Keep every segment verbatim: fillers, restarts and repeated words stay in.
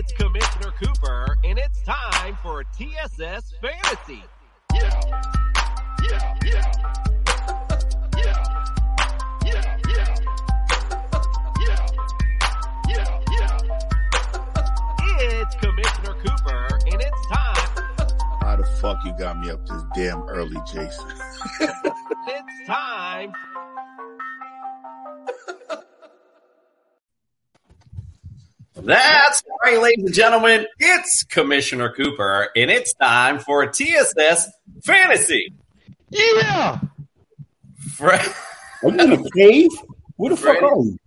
It's Commissioner Cooper, and it's time for T S S Fantasy. Yeah, yeah, yeah, yeah, yeah, yeah, yeah, yeah, yeah. It's Commissioner Cooper, and it's time. How the fuck you got me up this damn early, Jason? It's time. That's right, ladies and gentlemen. It's Commissioner Cooper, and it's time for T S S Fantasy. Yeah. Fred, are you in a cave? Who the Freddy, fuck are you?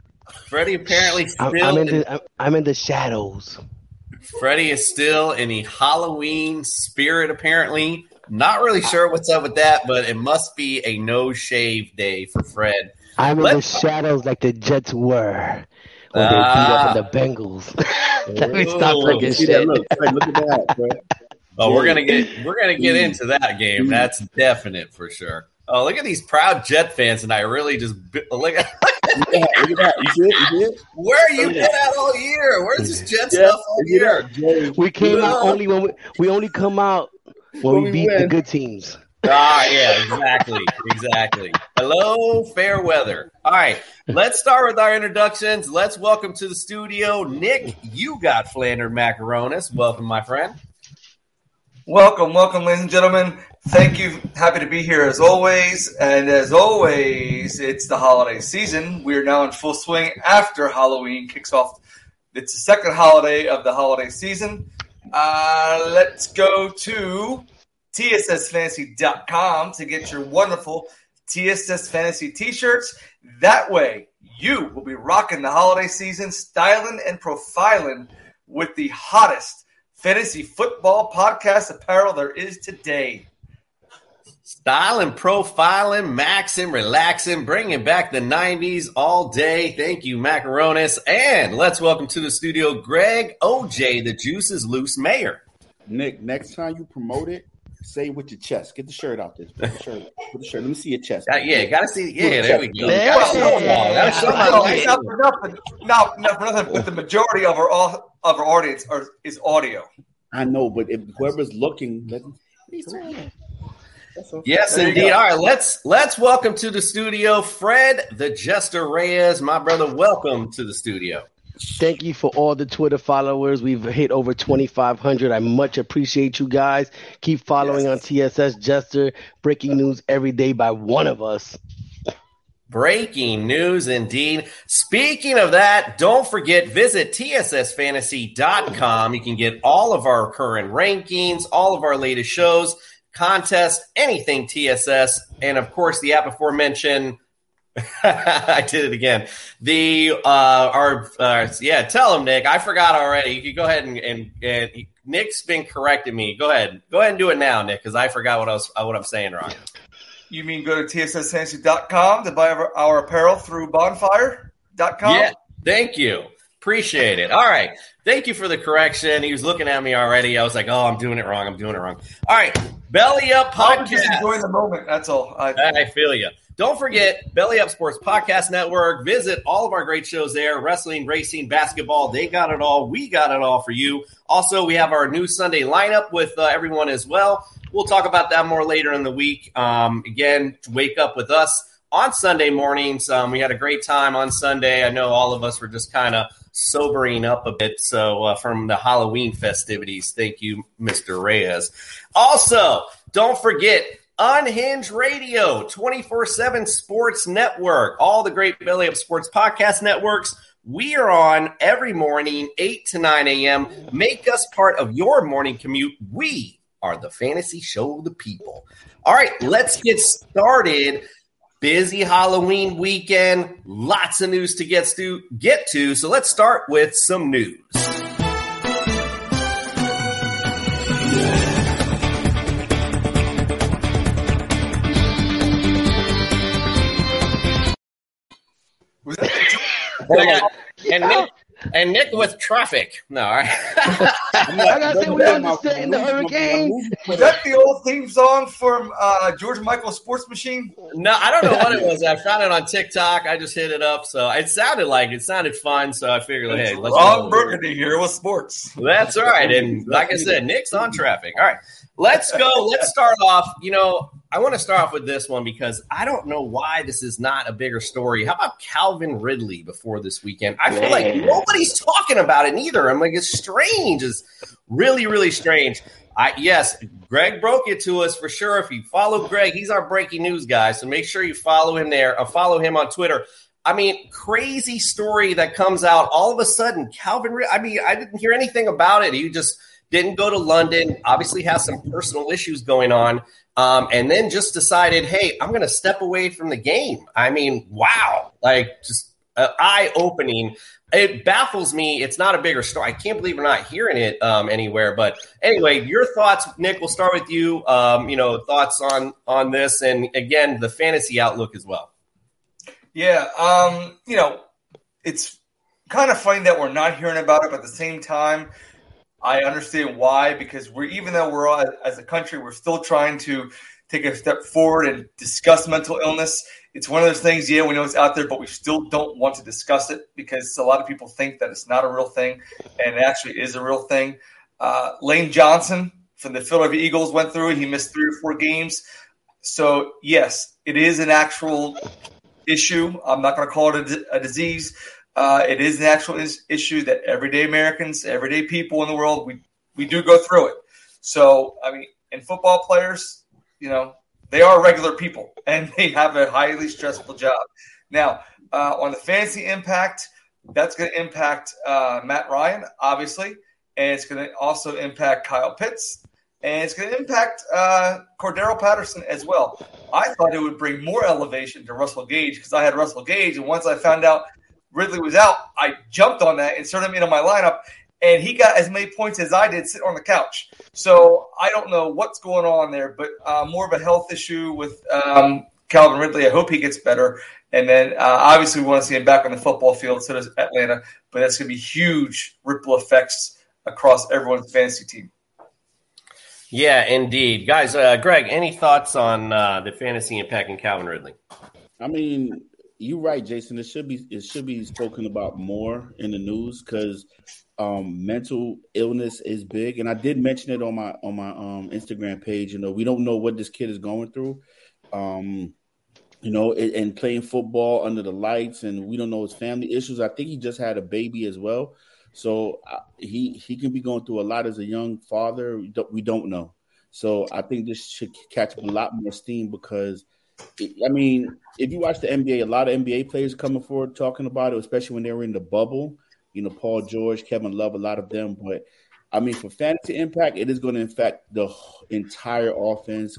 Freddie apparently still. I'm, I'm, in the, I'm, I'm in the shadows. Freddie is still in the Halloween spirit, apparently. Not really sure what's up with that, but it must be a no shave day for Fred. I'm Let's in the shadows like the Jets were. When they beat up in the Bengals. Let me stop looking shit. That look. Hey, look at that, bro. Oh, we're gonna get we're gonna get into that game. That's definite for sure. Oh, look at these proud Jet fans, and I really just look at, yeah, look at that. You see it? You see it? Where you been at all year? Where's this Jet yeah. stuff all year? Yeah. We came yeah. out only when we, we only come out when, when we, we beat win. the good teams. Ah, yeah, exactly, exactly. Hello, fair weather. All right, let's start with our introductions. Let's welcome to the studio, Nick, you got Flander Macaronis. Welcome, my friend. Welcome, welcome, ladies and gentlemen. Thank you. Happy to be here as always. And as always, it's the holiday season. We are now in full swing after Halloween kicks off. It's the second holiday of the holiday season. Uh, let's go to T S S fantasy dot com to get your wonderful T S S Fantasy t-shirts. That way, you will be rocking the holiday season, styling and profiling with the hottest fantasy football podcast apparel there is today. Styling, profiling, maxing, relaxing, bringing back the nineties all day. Thank you, Macaronis. And let's welcome to the studio, Greg O J, the Juice is Loose Mayor. Nick, next time you promote it, say with your chest. Get the shirt out there. Put the shirt. Put the shirt. Let me see your chest. Uh, yeah, gotta see. Yeah, there chest. we go. There gotta show them all. Gotta show them all. Not for nothing. Not, not for nothing. But the majority of our all, of our audience are, is audio. I know, but if whoever's looking, let them. Yes, indeed. Go. All right, let's let's welcome to the studio, Fred the Jester Reyes, my brother. Welcome to the studio. Thank you for all the Twitter followers. We've hit over twenty-five hundred. I much appreciate you guys. Keep following yes. on T S S Jester. Breaking news every day by one of us. Breaking news indeed. Speaking of that, don't forget, visit T S S fantasy dot com. You can get all of our current rankings, all of our latest shows, contests, anything T S S, and of course the aforementioned I did it again. The uh, our uh, yeah, tell him, Nick. I forgot already. You can go ahead and, and and Nick's been correcting me. Go ahead, go ahead and do it now, Nick, because I forgot what I was what I'm saying wrong. You mean go to T S S fantasy dot com to buy our, our apparel through bonfire dot com? Yeah, thank you, appreciate it. All right, thank you for the correction. He was looking at me already. I was like, oh, I'm doing it wrong. I'm doing it wrong. All right, Belly Up Podcast. I'm just enjoying the moment. That's all. I, I feel you. Don't forget, Belly Up Sports Podcast Network. Visit all of our great shows there, wrestling, racing, basketball. They got it all. We got it all for you. Also, we have our new Sunday lineup with uh, everyone as well. We'll talk about that more later in the week. Um, again, wake up with us on Sunday mornings. Um, we had a great time on Sunday. I know all of us were just kind of sobering up a bit. So uh, from the Halloween festivities, thank you, Mister Reyes. Also, don't forget Unhinged Radio, twenty-four seven Sports Network, all the great Belly Up Sports podcast networks. We are on every morning, eight to nine a.m. Make us part of your morning commute. We are the fantasy show of the people. All right, let's get started. Busy Halloween weekend. Lots of news to get to. Get to. So let's start with some news. Was that- And, and, Nick, and Nick with traffic. No, all right. I gotta say, we understand the hurricane. Is that the old theme song from uh, George Michael's Sports Machine? No, I don't know what it was. I found it on TikTok. I just hit it up. So it sounded like it sounded fun. So I figured, hey, let's Rob Burgundy here with sports. That's right. And like I said, Nick's on traffic. All right. Let's go. Let's start off. You know, I want to start off with this one because I don't know why this is not a bigger story. How about Calvin Ridley before this weekend? I feel yeah. like nobody's talking about it either. I'm like, it's strange. It's really, really strange. I, yes, Greg broke it to us for sure. If you follow Greg, he's our breaking news guy. So make sure you follow him there or follow him on Twitter. I mean, crazy story that comes out all of a sudden. Calvin Ridley, I mean, I didn't hear anything about it. He just didn't go to London, obviously has some personal issues going on, um, and then just decided, hey, I'm going to step away from the game. I mean, wow, like just uh, eye-opening. It baffles me. It's not a bigger story. I can't believe we're not hearing it um, anywhere. But anyway, your thoughts, Nick, we'll start with you, um, you know, thoughts on, on this, and again, the fantasy outlook as well. Yeah, um, you know, it's kind of funny that we're not hearing about it, but at the same time, I understand why, because we're even though we're all, as a country, we're still trying to take a step forward and discuss mental illness. It's one of those things, yeah, we know it's out there, but we still don't want to discuss it because a lot of people think that it's not a real thing, and it actually is a real thing. Uh, Lane Johnson from the Philadelphia Eagles went through it. He missed three or four games. So, yes, it is an actual issue. I'm not going to call it a, a disease. Uh, it is an actual is- issue that everyday Americans, everyday people in the world, we, we do go through it. So, I mean, and football players, you know, they are regular people, and they have a highly stressful job. Now, uh, on the fantasy impact, that's going to impact uh, Matt Ryan, obviously, and it's going to also impact Kyle Pitts, and it's going to impact uh, Cordero Patterson as well. I thought it would bring more elevation to Russell Gage because I had Russell Gage, and once I found out Ridley was out, I jumped on that, inserted him into my lineup, and he got as many points as I did sitting on the couch. So I don't know what's going on there, but uh, more of a health issue with um, Calvin Ridley. I hope he gets better. And then uh, obviously we want to see him back on the football field, so does Atlanta, but that's going to be huge ripple effects across everyone's fantasy team. Yeah, indeed. Guys, uh, Greg, any thoughts on uh, the fantasy impact in Calvin Ridley? I mean – you're right, Jason. It should be it should be spoken about more in the news because um, mental illness is big, and I did mention it on my on my um, Instagram page. You know, we don't know what this kid is going through. Um, you know, and, and playing football under the lights, and we don't know his family issues. I think he just had a baby as well, so uh, he he can be going through a lot as a young father. We don't, we don't know, so I think this should catch a lot more steam because, I mean, if you watch the N B A, a lot of N B A players coming forward talking about it, especially when they were in the bubble. You know, Paul George, Kevin Love, a lot of them. But, I mean, for fantasy impact, it is going to affect the entire offense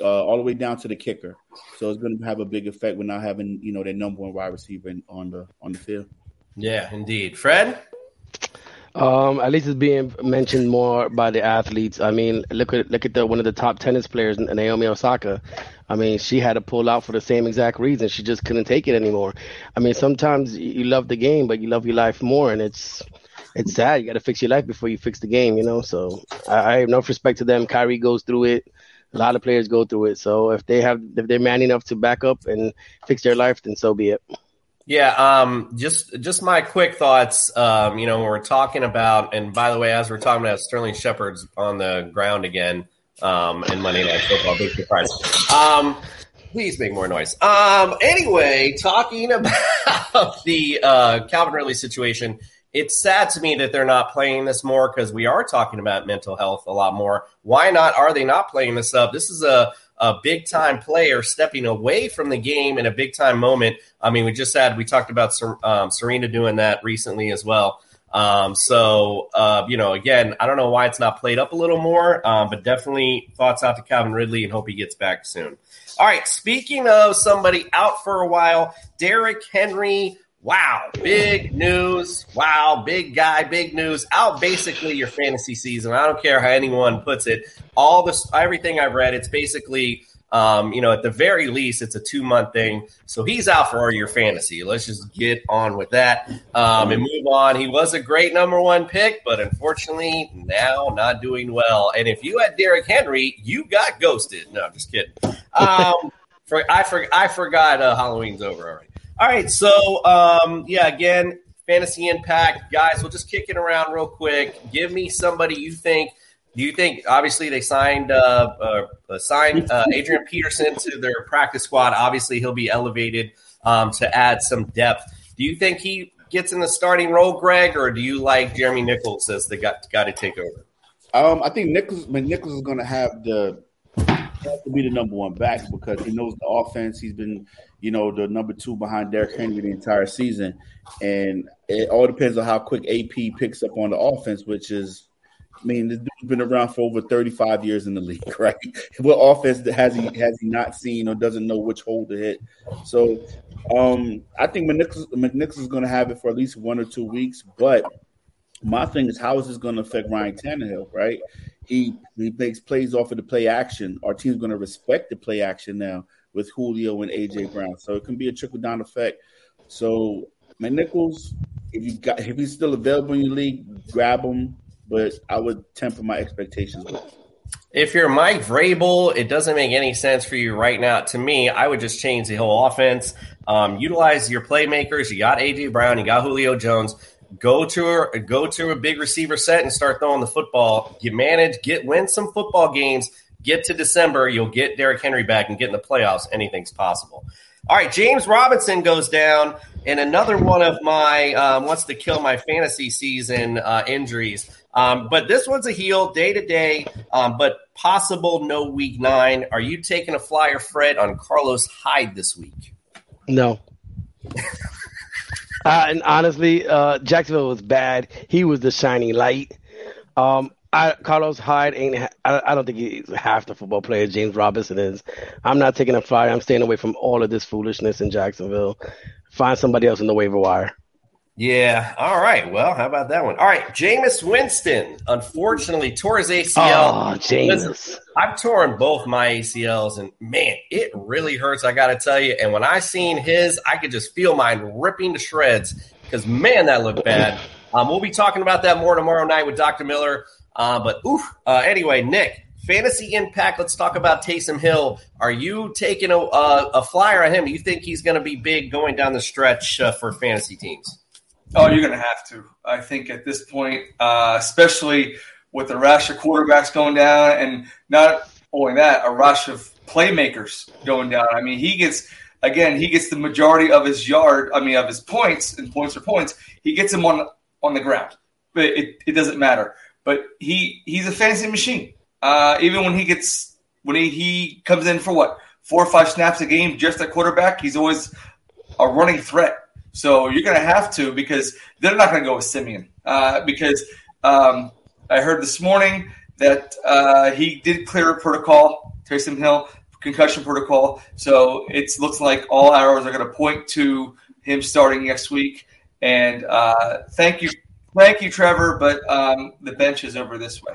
uh, all the way down to the kicker. So it's going to have a big effect when not having, you know, their number one wide receiver on the on the field. Yeah, indeed. Fred? Um, at least it's being mentioned more by the athletes. I mean, look at look at the one of the top tennis players, Naomi Osaka. I mean, she had to pull out for the same exact reason. She just couldn't take it anymore. I mean, sometimes you love the game, but you love your life more, and it's it's sad. You got to fix your life before you fix the game, you know. So I, I have enough respect to them. Kyrie goes through it. A lot of players go through it. So if they have if they're man enough to back up and fix their life, then so be it. Yeah, um, just just my quick thoughts. Um, you know, we're talking about, and by the way, as we're talking about, Sterling Shepard's on the ground again um, in Monday Night Football. Big surprise. Um, Please make more noise. Um, anyway, talking about the uh, Calvin Ridley situation, it's sad to me that they're not playing this more because we are talking about mental health a lot more. Why not are they not playing this up? This is a, a big-time player stepping away from the game in a big-time moment. I mean, we just had – we talked about Ser- um, Serena doing that recently as well. Um, so, uh, you know, again, I don't know why it's not played up a little more, um, but definitely thoughts out to Calvin Ridley and hope he gets back soon. All right. Speaking of somebody out for a while, Derrick Henry. Wow. Big news. Wow. Big guy, big news out. Basically your fantasy season. I don't care how anyone puts it. All this, everything I've read, it's basically, um, you know, at the very least, it's a two month thing. So he's out for all your fantasy. Let's just get on with that um, and move on. He was a great number one pick, but unfortunately now not doing well. And if you had Derrick Henry, you got ghosted. No, I'm just kidding. Um, for, I, for, I forgot uh, Halloween's over already. All right. So, um, yeah, again, fantasy impact. Guys, we'll just kick it around real quick. Give me somebody you think. Do you think, obviously, they signed uh, uh, signed uh, Adrian Peterson to their practice squad. Obviously, he'll be elevated um, to add some depth. Do you think he gets in the starting role, Greg, or do you like Jeremy Nichols as the guy to take over? Um, I think Nichols, I mean, Nichols is going to have the have to be the number one back because he knows the offense. He's been, you know, the number two behind Derrick Henry the entire season. And it all depends on how quick A P picks up on the offense, which is – I mean, this dude's been around for over thirty-five years in the league, right? What offense has he has he not seen or doesn't know which hole to hit? So um, I think McNichols is going to have it for at least one or two weeks. But my thing is, how is this going to affect Ryan Tannehill, right? He, he makes plays off of the play action. Our team's going to respect the play action now with Julio and A J. Brown. So it can be a trickle-down effect. So McNichols, if you got if he's still available in your league, grab him. But I would temper my expectations. If you're Mike Vrabel, it doesn't make any sense for you right now. To me, I would just change the whole offense. Um, utilize your playmakers. You got A J. Brown. You got Julio Jones. Go to a, go to a big receiver set and start throwing the football. You manage. Get win some football games. Get to December. You'll get Derrick Henry back and get in the playoffs. Anything's possible. All right, James Robinson goes down, and another one of my um, wants to kill my fantasy season uh, injuries. Um, but this one's a heel day-to-day, um, but possible no week nine. Are you taking a flyer, Fred, on Carlos Hyde this week? No. uh, and honestly, uh, Jacksonville was bad. He was the shining light. Um, I, Carlos Hyde ain't. I, I don't think he's half the football player James Robinson is. I'm not taking a flyer. I'm staying away from all of this foolishness in Jacksonville. Find somebody else in the waiver wire. Yeah. All right. Well, how about that one? All right. Jameis Winston, unfortunately, tore his A C L. Oh, Jameis. I've torn both my A C Ls, and, man, it really hurts, I got to tell you. And when I seen his, I could just feel mine ripping to shreds because, man, that looked bad. Um, we'll be talking about that more tomorrow night with Doctor Miller. Uh, but, oof. Uh, anyway, Nick, fantasy impact. Let's talk about Taysom Hill. Are you taking a, a, a flyer on him? You think he's going to be big going down the stretch uh, for fantasy teams? Oh, you're going to have to. I think at this point, uh, especially with a rash of quarterbacks going down and not only that, a rash of playmakers going down. I mean, he gets – again, he gets the majority of his yard – I mean, of his points, and points are points. He gets them on on the ground, but it, it doesn't matter. But he he's a fantasy machine. Uh, even when he gets – when he, he comes in for what, four or five snaps a game just at quarterback, he's always a running threat. So you're going to have to because they're not going to go with Simeon uh, because um, I heard this morning that uh, he did clear a protocol, Taysom Hill, concussion protocol. So it looks like all arrows are going to point to him starting next week. And uh, thank you, thank you, Trevor, but um, the bench is over this way.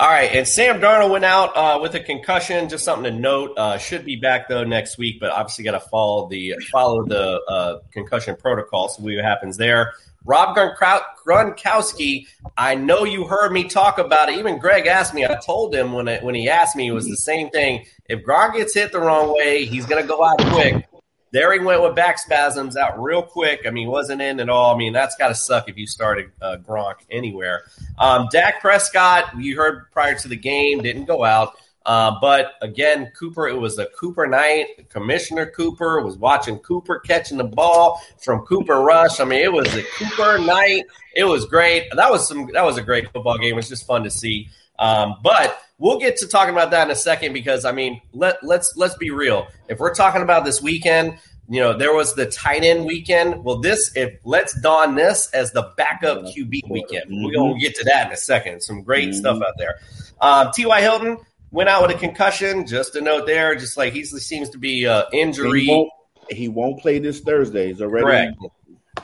All right, and Sam Darnold went out uh, with a concussion. Just something to note. Uh, should be back though next week, but obviously got to follow the follow the uh, concussion protocol. So we'll see what happens there. Rob Gronkowski, I know you heard me talk about it. Even Greg asked me. I told him when it, when he asked me, it was the same thing. If Gronk gets hit the wrong way, he's going to go out quick. There he went with back spasms out real quick. I mean, wasn't in at all. I mean, that's got to suck if you started uh, Gronk anywhere. Um, Dak Prescott, you heard prior to the game, didn't go out. Uh, but again, Cooper, it was a Cooper night. Commissioner Cooper was watching Cooper catching the ball from Cooper Rush. I mean, it was a Cooper night. It was great. That was some. That was a great football game. It's just fun to see. Um, but we'll get to talking about that in a second because, I mean, let, let's let's be real. If we're talking about this weekend, you know, there was the tight end weekend. Well, this, if let's don this as the backup Q B weekend. Mm-hmm. We're going to get to that in a second. Some great mm-hmm. stuff out there. Um, T Y. Hilton went out with a concussion. Just a note there, just like he seems to be uh, injury. He won't, he won't play this Thursday. He's already correct.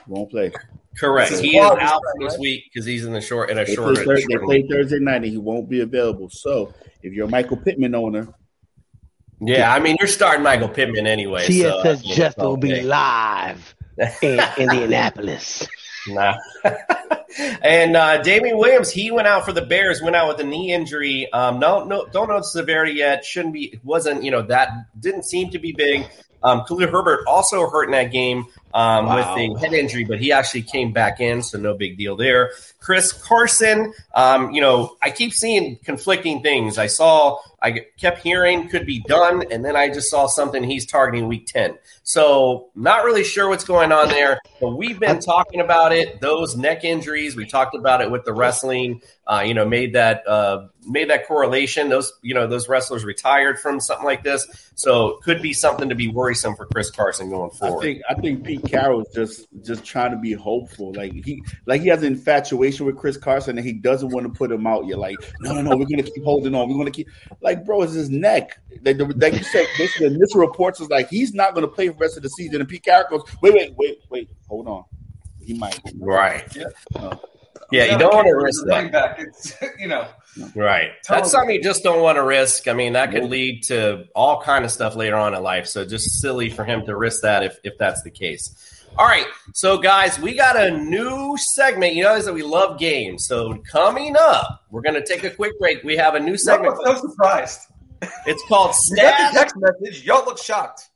Won't play. Correct. He is out this week because he's in the short in a shorter. They play Thursday night, and he won't be available. So, if you're a Michael Pittman owner, yeah, I mean you're starting Michael Pittman anyway. T S S so, Jeff will be live in Indianapolis. Nah. And uh, Damian Williams, he went out for the Bears. Went out with a knee injury. Um, no, no, don't know the severity yet. Shouldn't be. It wasn't. You know that didn't seem to be big. Um, Khalil Herbert also hurt in that game um, wow. with a head injury, but he actually came back in, so no big deal there. Chris Carson, um, you know, I keep seeing conflicting things. I saw, I kept hearing could be done, and then I just saw something he's targeting week ten. So not really sure what's going on there, but we've been talking about it. Those neck injuries, we talked about it with the wrestling. Uh, you know, made that uh, made that correlation. Those, you know, those wrestlers retired from something like this, so it could be something to be worrisome for Chris Carson going forward. I think I think Pete Carroll is just just trying to be hopeful. Like he like he has an infatuation with Chris Carson, and he doesn't want to put him out yet. Like no, no, no, we're gonna keep holding on. We're gonna keep like, bro, it's his neck. Like, like you said, this initial reports was like he's not gonna play for the rest of the season. And Pete Carroll goes, wait, wait, wait, wait, hold on, he might. Right. Yeah. No. Yeah, you don't want to risk that. Back. It's, you know, right. Totally. That's something you just don't want to risk. I mean, that could lead to all kind of stuff later on in life. So just silly for him to risk that if, if that's the case. All right. So, guys, we got a new segment. You know that we love games. So coming up, we're going to take a quick break. We have a new segment. I'm so surprised. It's called Stab. Text message. Y'all look shocked.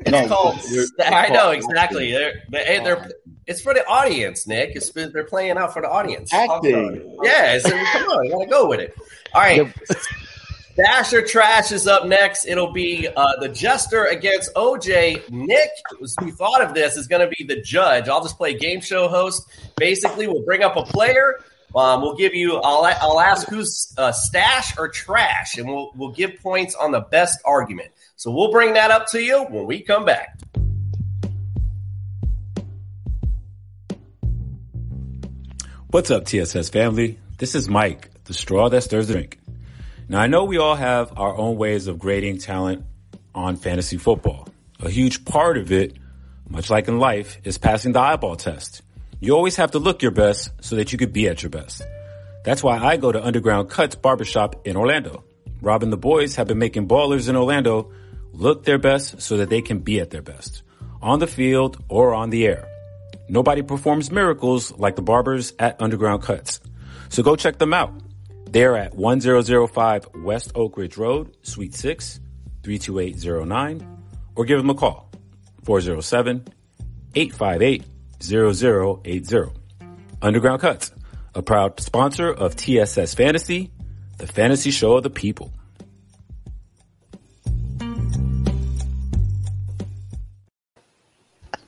It's no, called. Sta- I know exactly. They're, they're, they're, it's for the audience, Nick. It's they're playing out for the audience. Acting. Yeah. So come on, you gotta go with it. All right. Dash or Trash is up next. It'll be uh, the Jester against O J. Nick, who thought of this, is going to be the judge. I'll just play game show host. Basically, we'll bring up a player. Um, we'll give you. I'll I'll ask who's uh, stash or trash, and we'll we'll give points on the best argument. So we'll bring that up to you when we come back. What's up, T S S family? This is Mike, the straw that stirs the drink. Now, I know we all have our own ways of grading talent on fantasy football. A huge part of it, much like in life, is passing the eyeball test. You always have to look your best so that you could be at your best. That's why I go to Underground Cuts Barbershop in Orlando. Rob and the boys have been making ballers in Orlando look their best so that they can be at their best, on the field or on the air. Nobody performs miracles like the barbers at Underground Cuts. So go check them out. They're at one thousand five West Oak Ridge Road, Suite six, three two eight zero nine, or give them a call, four oh seven, eight five eight, zero zero eight zero. Underground Cuts, a proud sponsor of T S S Fantasy, the fantasy show of the people.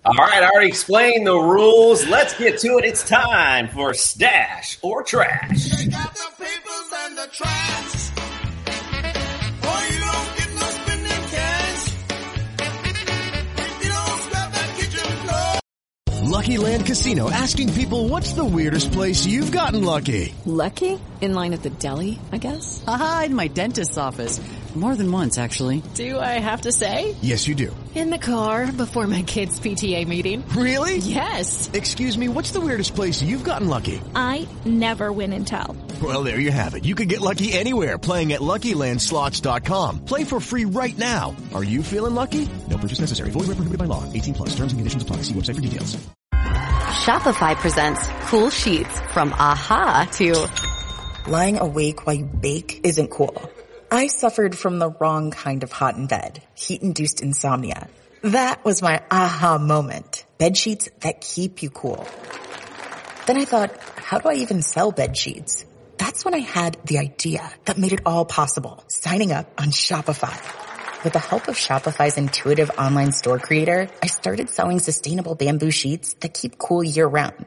All right, I already explained the rules. Let's get to it. It's time for Stash or Trash. They got the papers and the trash. Lucky Land Casino, asking people, what's the weirdest place you've gotten lucky? Lucky? In line at the deli, I guess? Aha, in my dentist's office. More than once, actually. Do I have to say? Yes, you do. In the car, before my kids' P T A meeting. Really? Yes. Excuse me, what's the weirdest place you've gotten lucky? I never win and tell. Well, there you have it. You can get lucky anywhere, playing at Lucky Land Slots dot com. Play for free right now. Are you feeling lucky? No purchase necessary. Void where prohibited by law. eighteen plus. Terms and conditions apply. See website for details. Shopify presents cool sheets from aha to lying awake while you bake isn't cool. I suffered from the wrong kind of hot in bed, heat-induced insomnia. That was my aha moment, bed sheets that keep you cool. Then I thought, how do I even sell bed sheets? That's when I had the idea that made it all possible, signing up on Shopify. With the help of Shopify's intuitive online store creator, I started selling sustainable bamboo sheets that keep cool year-round.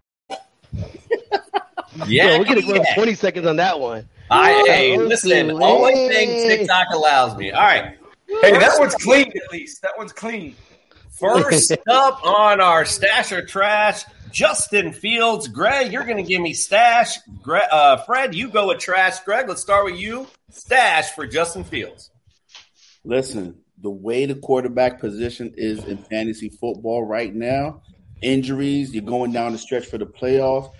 Yeah, we're going to go twenty seconds on that one. I, oh, hey, listen, the only thing TikTok allows me. All right. Hey, that one's clean, at least. That one's clean. First up on our Stash or Trash, Justin Fields. Greg, you're going to give me Stash. Greg, uh, Fred, you go with Trash. Greg, let's start with you. Stash for Justin Fields. Listen, the way the quarterback position is in fantasy football right now, injuries, you're going down the stretch for the playoffs,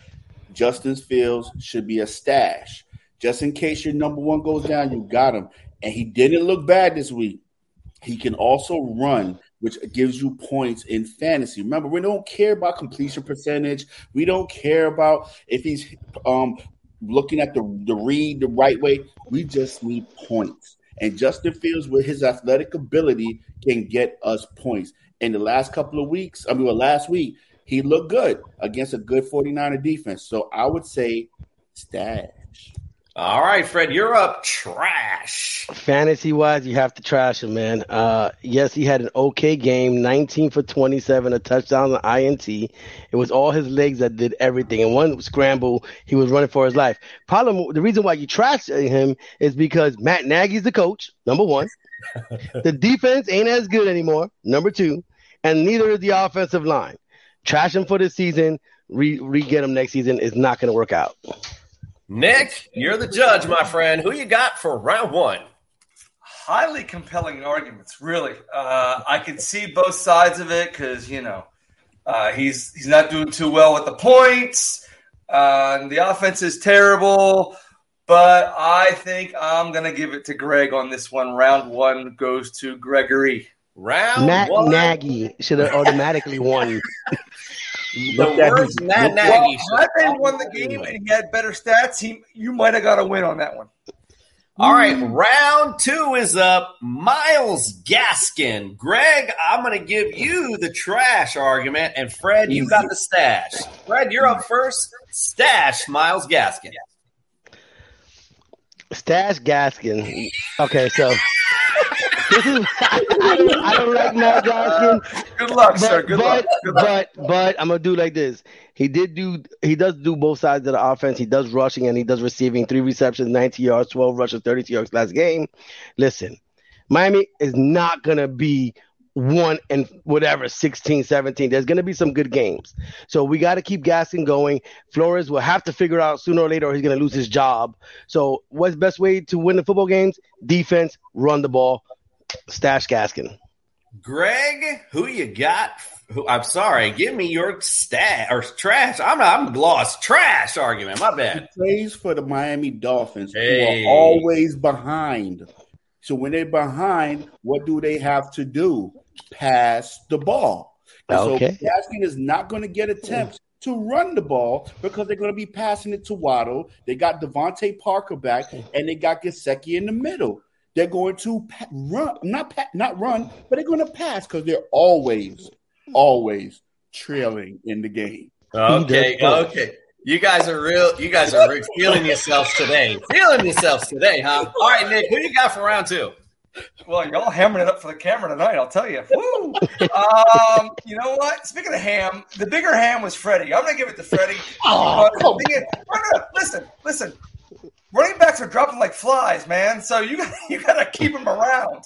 Justin Fields should be a stash. Just in case your number one goes down, you got him. And he didn't look bad this week. He can also run, which gives you points in fantasy. Remember, we don't care about completion percentage. We don't care about if he's um, looking at the, the read the right way. We just need points. And Justin Fields, with his athletic ability, can get us points. In the last couple of weeks, I mean, well, last week, he looked good against a good 49er defense. So I would say stash. All right, Fred, you're up. Trash. Fantasy-wise, you have to trash him, man. Uh, yes, he had an okay game, nineteen for twenty-seven, a touchdown on I N T. It was all his legs that did everything. And one scramble, he was running for his life. Problem, the reason why you trash him is because Matt Nagy's the coach, number one. The defense ain't as good anymore, number two. And neither is the offensive line. Trash him for this season. Re- re-get him next season. It's not going to work out. Nick, you're the judge, my friend. Who you got for round one? Highly compelling arguments, really. Uh, I can see both sides of it because, you know, uh, he's he's not doing too well with the points. Uh, and the offense is terrible. But I think I'm going to give it to Greg on this one. Round one goes to Gregory. Round Matt one. Matt Nagy should have automatically won. The worst Matt Nagy. Had they won the game and he had better stats, he you might have got a win on that one. All right, round two is up. Miles Gaskin. Greg, I'm going to give you the trash argument, and Fred, you got the stash. Fred, you're up first. Stash Miles Gaskin. Stash Gaskin. Okay, so this is, I, don't, I don't like Miles Gaskin. Good luck, but, sir. Good, but, luck. Good luck. But but I'm gonna do like this. He did do he does do both sides of the offense. He does rushing and he does receiving. Three receptions, ninety yards, twelve rushes, thirty-two yards last game. Listen, Miami is not gonna be one and whatever, sixteen, seventeen. There's going to be some good games. So we got to keep Gaskin going. Flores will have to figure out sooner or later or he's going to lose his job. So what's the best way to win the football games? Defense, run the ball, stash Gaskin. Greg, who you got? Who, I'm sorry. Give me your stash or trash. I'm not, I'm lost. Trash argument. My bad. He plays for the Miami Dolphins, hey. Who are always behind. So when they're behind, what do they have to do? Pass the ball. And okay. So Gaskin is not going to get attempts to run the ball because they're going to be passing it to Waddle. They got Devontae Parker back, and they got Gesicki in the middle. They're going to pa- run, not pa- not run, but they're going to pass because they're always, always trailing in the game. Okay, okay. You guys are real. You guys are real, feeling yourselves today. Feeling yourselves today, huh? All right, Nick, who you got for round two? Well, y'all hammering it up for the camera tonight, I'll tell you. Woo! Um, you know what? Speaking of ham, the bigger ham was Freddie. I'm going to give it to Freddie. Oh, oh. Is, listen, listen. Running backs are dropping like flies, man. So you got you got to keep them around.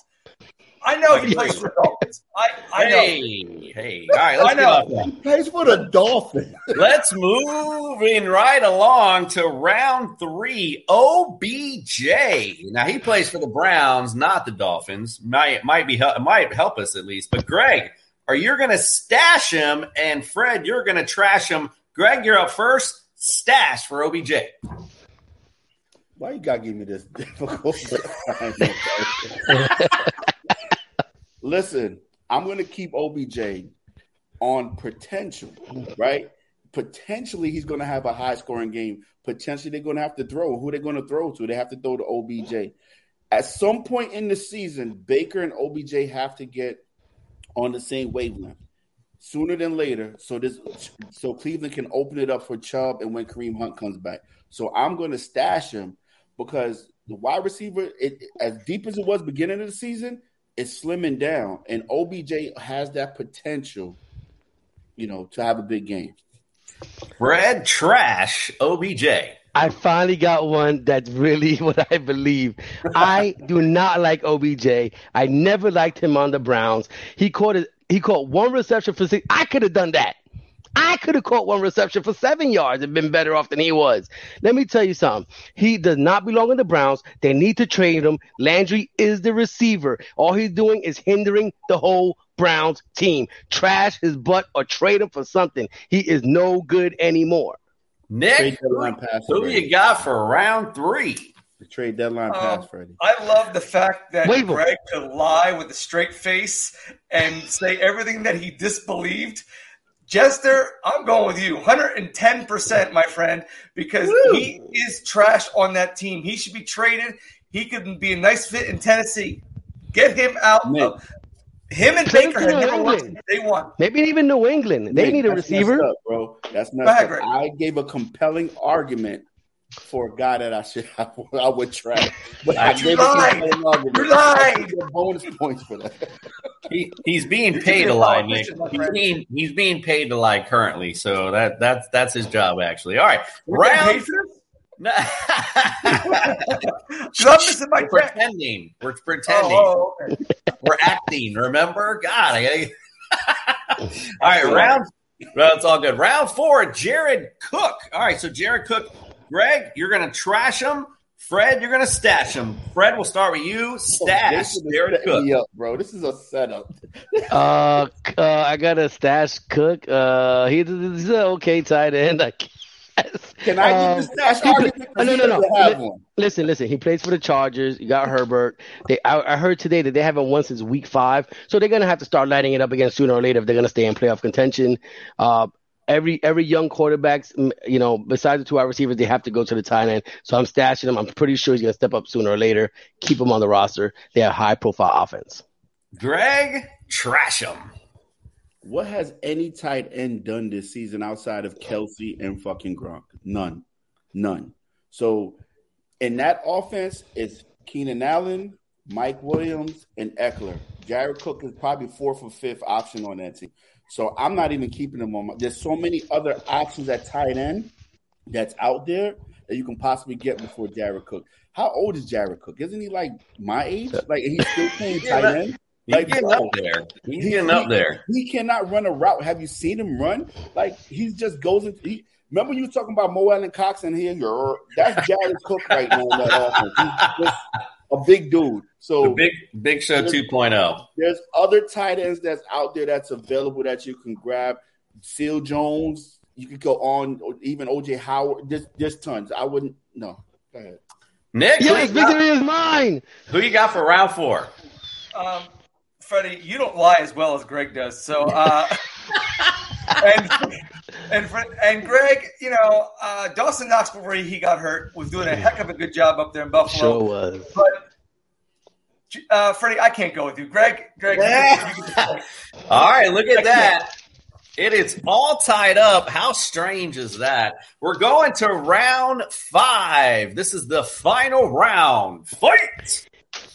I know he plays for the Dolphins. I, I hey, know. Hey, all right, let's I know. Off that. He plays for the Dolphins. Let's move in right along to round three, O B J. Now, he plays for the Browns, not the Dolphins. Might might be might help us at least. But, Greg, are you going to stash him? And, Fred, you're going to trash him. Greg, you're up first. Stash for O B J. Why you gotta give me this difficult assignment? Listen, I'm gonna keep O B J on potential, right? Potentially, he's gonna have a high scoring game. Potentially, they're gonna have to throw. Who are they gonna throw to? They have to throw to O B J. At some point in the season, Baker and O B J have to get on the same wavelength sooner than later. So this, so Cleveland can open it up for Chubb and when Kareem Hunt comes back. So I'm going to stash him because the wide receiver, it, as deep as it was beginning of the season, it's slimming down. And O B J has that potential, you know, to have a big game. Red trash O B J. I finally got one that's really what I believe. I do not like O B J. I never liked him on the Browns. He caught a, he caught one reception for six. I could have done that. I could have caught one reception for seven yards and been better off than he was. Let me tell you something. He does not belong in the Browns. They need to trade him. Landry is the receiver. All he's doing is hindering the whole Browns team. Trash his butt or trade him for something. He is no good anymore. Nick, who you got for round three? The trade deadline um, pass, Freddie. I love the fact that Wait, Greg could lie with a straight face and say everything that he disbelieved. Jester, I'm going with you. one hundred ten percent, my friend, because Woo. he is trash on that team. He should be traded. He could be a nice fit in Tennessee. Get him out. Nick. Of Him and Baker had never won. They won. Maybe even New England. They Nick, need a receiver. Up, bro. That's not right. I gave a compelling argument for a guy that I should I, I would try. But I you gave lied. A compelling argument. You lied. Bonus points for that. He, he's being paid a lie, Nick. He's being, he's being paid to lie currently, so that that's that's his job actually. All right, round. No. We're pretending. We're pretending. Oh, okay. We're acting. Remember, God. I gotta... all right, round. Well, it's all good. Round four. Jared Cook. All right, so Jared Cook. Greg, you're gonna trash him. Fred, you're gonna stash him. Fred, we'll start with you. Stash. Oh, Jared Cook, up, bro. This is a setup. uh, uh, I gotta stash Cook. Uh, he's an okay tight end. I can't. Can I um, give this stash argument? Play, no, no, no. L- listen, listen. He plays for the Chargers. You got Herbert. They, I, I heard today that they haven't won since week five, so they're going to have to start lighting it up again sooner or later if they're going to stay in playoff contention. Uh, every every young quarterback's, you know, besides the two wide receivers, they have to go to the tight end. So I'm stashing him. I'm pretty sure he's going to step up sooner or later. Keep him on the roster. They have high-profile offense. Greg, trash him. What has any tight end done this season outside of Kelsey and fucking Gronk? None. None. So, in that offense, it's Keenan Allen, Mike Williams, and Eckler. Jared Cook is probably fourth or fifth option on that team. So, I'm not even keeping him on. My, there's so many other options at tight end that's out there that you can possibly get before Jared Cook. How old is Jared Cook? Isn't he like my age? Like, he's still playing yeah, tight end? He's like, getting bro, up there. He's he, getting up there. He, he cannot run a route. Have you seen him run? Like, he just goes into he, – remember you talking about Mo Allen Cox in here? You're, that's Jared Cook right now in that offense. He's just a big dude. So the big big show two point oh. There's other tight ends that's out there that's available that you can grab. Seal Jones. You could go on. Even O J Howard. There's, there's tons. I wouldn't – no. Go ahead. Nick. Yes, victory is mine. Who you got for round four? Um. Freddie, you don't lie as well as Greg does. So, uh, and and and Greg, you know, uh, Dawson Knox before he got hurt was doing a heck of a good job up there in Buffalo. Sure was. But uh, Freddie, I can't go with you, Greg. Greg. Yeah. You can, all right, look at that. It is all tied up. How strange is that? We're going to round five. This is the final round. Fight.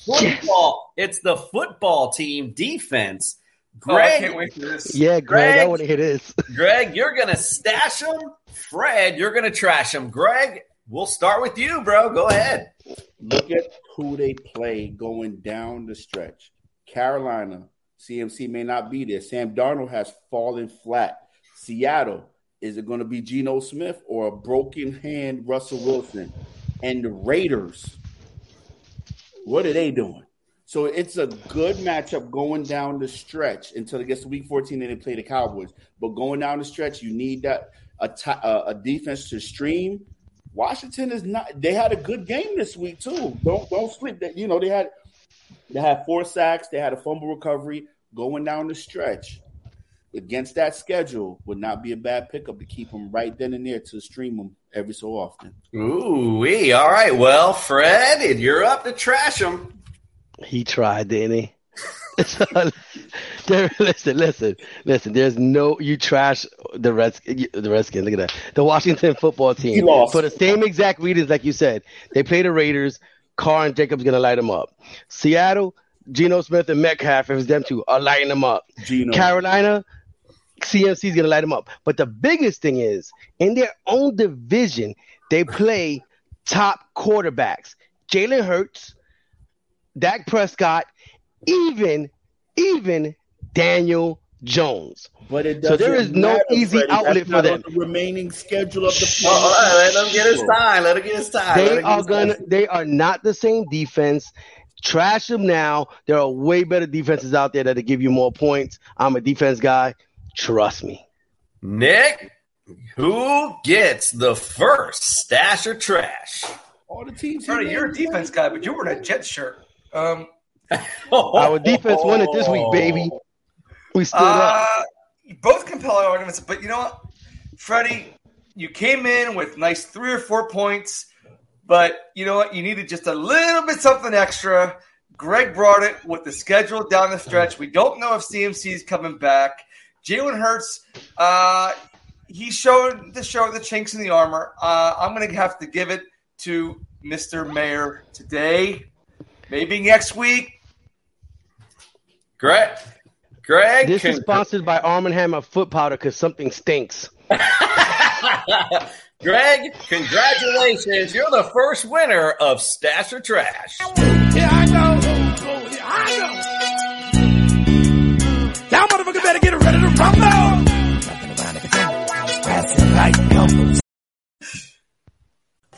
Football. Yes. It's the football team defense. Greg, oh, I can't wait for this. Yeah, Greg, Greg I want to hear this. Greg, you're going to stash him. Fred, you're going to trash him. Greg, we'll start with you, bro. Go ahead. Look at who they play going down the stretch. Carolina, C M C may not be there. Sam Darnold has fallen flat. Seattle, is it going to be Geno Smith or a broken hand Russell Wilson? And the Raiders. What are they doing? So it's a good matchup going down the stretch until it gets to week fourteen and they play the Cowboys. But going down the stretch, you need that a, t- a defense to stream Washington is not. They had a good game this week too. Don't don't sleep. That you know they had they had four sacks. They had a fumble recovery going down the stretch. Against that schedule would not be a bad pickup to keep them right then and there to stream them every so often. Ooh wee! All right, well, Fred, you're up to trash them. He tried, didn't he? So, there, listen, listen, listen. There's no you trash the Reds, the Redskins. Look at that, the Washington football team. He lost. For the same exact reasons, like you said, they play the Raiders. Carr and Jacobs gonna light them up. Seattle, Geno Smith and Metcalf, if it's them two, are lighting them up. Geno. Carolina, C M C's gonna light them up. But the biggest thing is in their own division, they play top quarterbacks: Jalen Hurts, Dak Prescott. Even, even Daniel Jones. But it doesn't. So there is no matter, easy Freddie. Outlet That's for not them. On the remaining schedule of the. Well, all right, let them get his time. Let them get his time. They are gonna. Time. They are not the same defense. Trash them now. There are way better defenses out there that'll give you more points. I'm a defense guy. Trust me. Nick, who gets the first stash or trash? All the teams. Freddie, you're a defense guy, but you're wearing a Jets shirt. Um. Our defense won it this week, baby. We stood uh, up. Both compelling arguments, but you know what, Freddie, you came in with nice three or four points, but you know what, you needed just a little bit something extra. Greg brought it with the schedule down the stretch. We don't know if C M C is coming back. Jalen Hurts, uh, he showed the show the chinks in the armor. Uh, I'm going to have to give it to Mister Mayor today. Maybe next week. Greg, Greg. This is sponsored by Arm and Hammer foot powder because something stinks. Greg, congratulations! You're the first winner of Stash or Trash. Here I go! Here I go! Y'all motherfucker better get ready to rumble!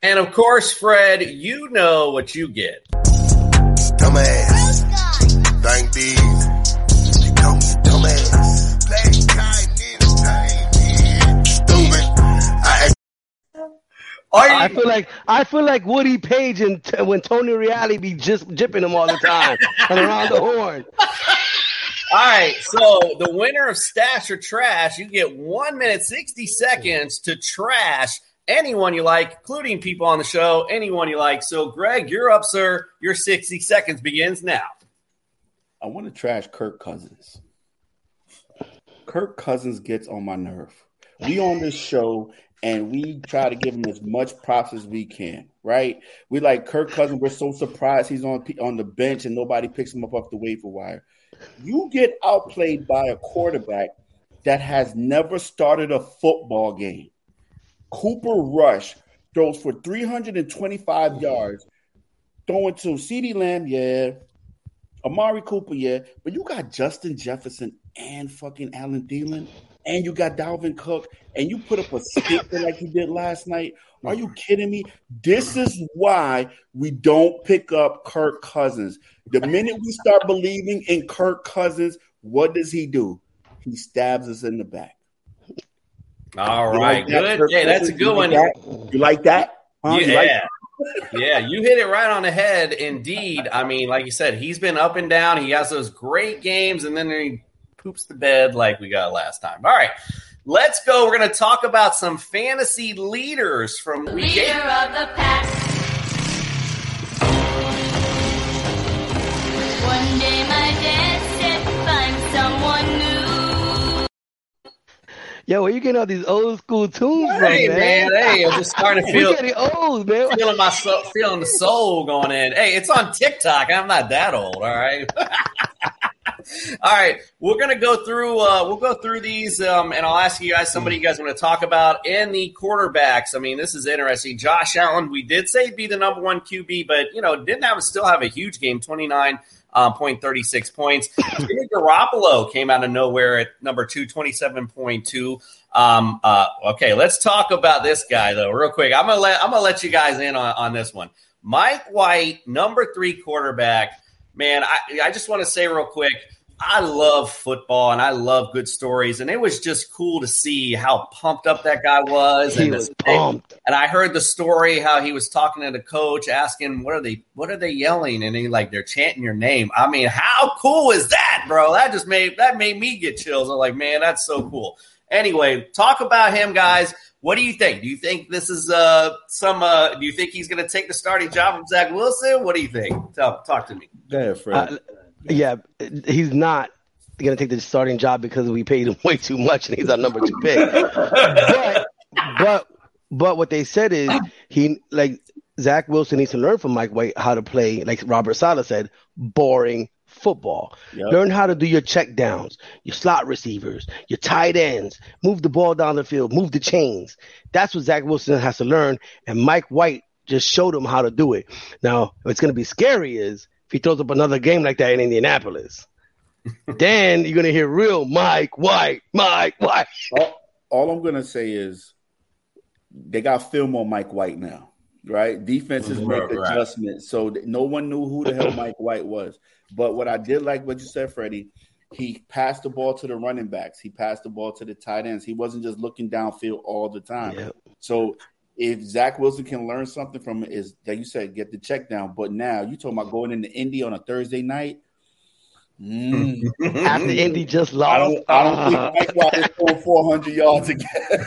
And, of course, Fred, you know what you get. Dumbass. Thank these. You know, dumbass. Black guy needs time. Stupid. I feel like I feel like Woody Page and t- when Tony Reale be just jipping him all the time and around the horn. All right, so the winner of Stash or Trash, you get one minute, sixty seconds to trash anyone you like, including people on the show, anyone you like. So, Greg, you're up, sir. Your sixty seconds begins now. I want to trash Kirk Cousins. Kirk Cousins gets on my nerve. We on this show, and we try to give him as much props as we can, right? We like Kirk Cousins. We're so surprised he's on, on the bench and nobody picks him up off the waiver wire. You get outplayed by a quarterback that has never started a football game. Cooper Rush throws for three hundred twenty-five yards, throwing to CeeDee Lamb, yeah, Amari Cooper, yeah, but you got Justin Jefferson and fucking Allen Dillon, and you got Dalvin Cook, and you put up a sticker like you did last night. Are you kidding me? This is why we don't pick up Kirk Cousins. The minute we start believing in Kirk Cousins, what does he do? He stabs us in the back. All you right, like that? Good. Yeah, that's a good you one. Like that? You like that? Huh? Yeah, you like that? Yeah, you hit it right on the head. Indeed, I mean, like you said, he's been up and down. He has those great games, and then he poops the bed like we got last time. All right, Let's go. We're going to talk about some fantasy leaders from Leader week eight. Of the pack. One day my dad said, find someone new. Yo, where you getting all these old school tunes hey, from, Hey, man. man. Hey, I'm just starting to feel getting old, man. Feeling, my soul, feeling the soul going in. Hey, it's on TikTok. I'm not that old, all right? All right, we're going to go through uh, – we'll go through these, um, and I'll ask you guys somebody you guys want to talk about. And the quarterbacks, I mean, this is interesting. Josh Allen, we did say be the number one Q B, but, you know, didn't have still have a huge game, twenty-nine point three six points. Jimmy Garoppolo came out of nowhere at number two, twenty-seven point two. Um, uh, okay, let's talk about this guy, though, real quick. I'm going to I'm gonna let you guys in on, on this one. Mike White, number three quarterback. Man, I, I just want to say real quick, I love football and I love good stories. And it was just cool to see how pumped up that guy was. He and, was pumped. And I heard the story how he was talking to the coach, asking, what are they what are they yelling? And he like, they're chanting your name. I mean, how cool is that, bro? That just made that made me get chills. I'm like, man, that's so cool. Anyway, talk about him, guys. What do you think? Do you think this is uh, some? Uh, do you think he's going to take the starting job from Zach Wilson? What do you think? Talk, talk to me. Go ahead, Fred. Uh, yeah, he's not going to take the starting job because we paid him way too much and he's our number two pick. but, but, but what they said is he like Zach Wilson needs to learn from Mike White how to play, like Robert Saleh said, boring football. Yep. Learn how to do your check downs, your slot receivers, your tight ends, move the ball down the field, move the chains. That's what Zach Wilson has to learn, and Mike White just showed him how to do it. Now, what's going to be scary is if he throws up another game like that in Indianapolis. Then you're going to hear real Mike White, Mike White. All, all I'm going to say is they got film on Mike White now, right? Defenses right, make right. adjustments, so no one knew who the hell Mike White was. But what I did like what you said, Freddie, he passed the ball to the running backs. He passed the ball to the tight ends. He wasn't just looking downfield all the time. Yep. So if Zach Wilson can learn something from it is that you said get the check down. But now you're talking about going into Indy on a Thursday night. Mm. After Indy just lost. I don't, I don't think Mike White is going four hundred yards again.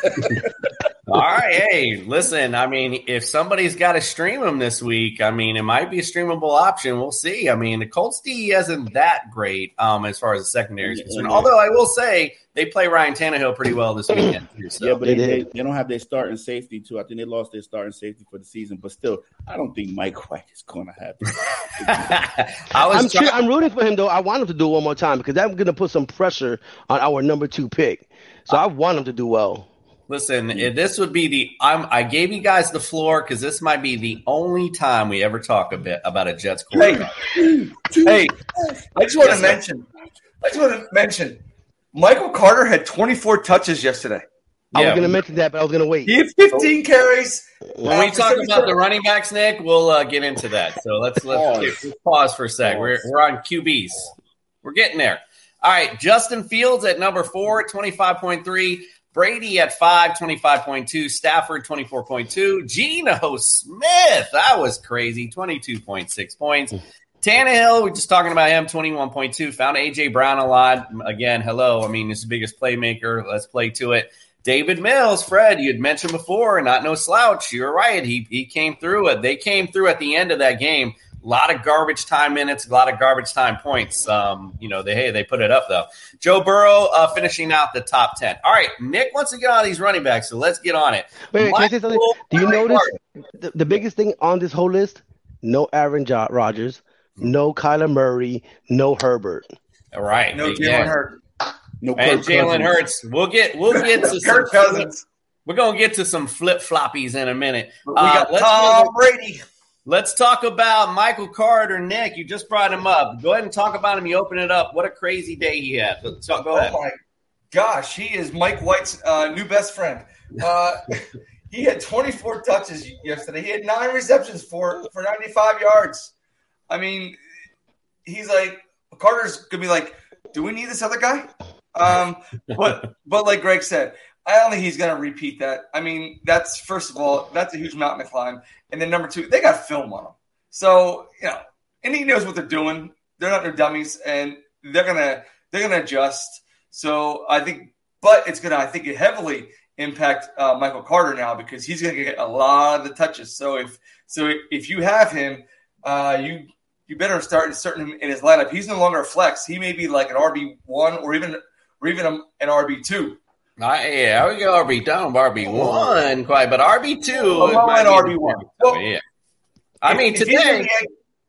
All right, hey, listen, I mean, if somebody's got to stream him this week, I mean, it might be a streamable option. We'll see. I mean, the Colts D isn't that great um, as far as the secondary is concerned. Yeah, although I will say they play Ryan Tannehill pretty well this weekend. Too, so. Yeah, but they, they, they don't have their starting safety, too. I think they lost their starting safety for the season. But still, I don't think Mike White is going to happen. I was I'm, try- sure, I'm rooting for him, though. I want him to do it one more time because that's going to put some pressure on our number two pick. So I want him to do well. Listen, this would be the I'm, I gave you guys the floor because this might be the only time we ever talk a bit about a Jets quarterback. Hey, hey I just want yes, to mention, I just want to mention, Michael Carter had twenty-four touches yesterday. I yeah. was going to mention that, but I was going to wait. He had fifteen carries. When we talk about the running backs, Nick, we'll uh, get into that. So let's let's pause, get, pause for a sec. We're we're on Q Bs. We're getting there. All right, Justin Fields at number four, twenty-five point three. Brady at five, twenty-five point two. Stafford, twenty-four point two. Geno Smith, that was crazy, twenty-two point six points. Tannehill, we're just talking about him, twenty-one point two. Found A J. Brown a lot. Again, hello. I mean, he's the biggest playmaker. Let's play to it. David Mills, Fred, you had mentioned before, not no slouch. You're right. He, he came through it. They came through at the end of that game. A lot of garbage time minutes, a lot of garbage time points. Um, you know, they hey, they put it up, though. Joe Burrow uh, finishing out the top ten. All right, Nick wants to get on these running backs, so let's get on it. Wait, wait can I say something? Do you notice the, the biggest thing on this whole list? No Aaron Rodgers, no Kyler Murray, no Herbert. All right. No Jalen Hurts. No and Jalen Hurts. We'll get, we'll get to some Kirk Cousins. We're going to get to some flip-floppies in a minute. But we got uh, Tom go Brady. Let's talk about Michael Carter. Nick, you just brought him up. Go ahead and talk about him. You open it up. What a crazy day he had. Let's talk, go ahead. Oh, my gosh. He is Mike White's uh, new best friend. Uh, he had twenty-four touches yesterday. He had nine receptions for, for ninety-five yards. I mean, he's like – Carter's going to be like, do we need this other guy? Um, but, but like Greg said – I don't think he's going to repeat that. I mean, that's first of all, that's a huge mountain to climb. And then number two, they got film on him. So, you know, and he knows what they're doing. They're not no dummies, and they're going to they're going to adjust. So I think But it's going to, I think, heavily impact uh, Michael Carter now because he's going to get a lot of the touches. So if so if you have him, uh, you you better start inserting him in his lineup. He's no longer a flex. He may be like an R B one or even or even an R B two. I, yeah, I would go R B down, R B one, quite, but R B two. Oh, and R B one. So, yeah. I if, mean, if today,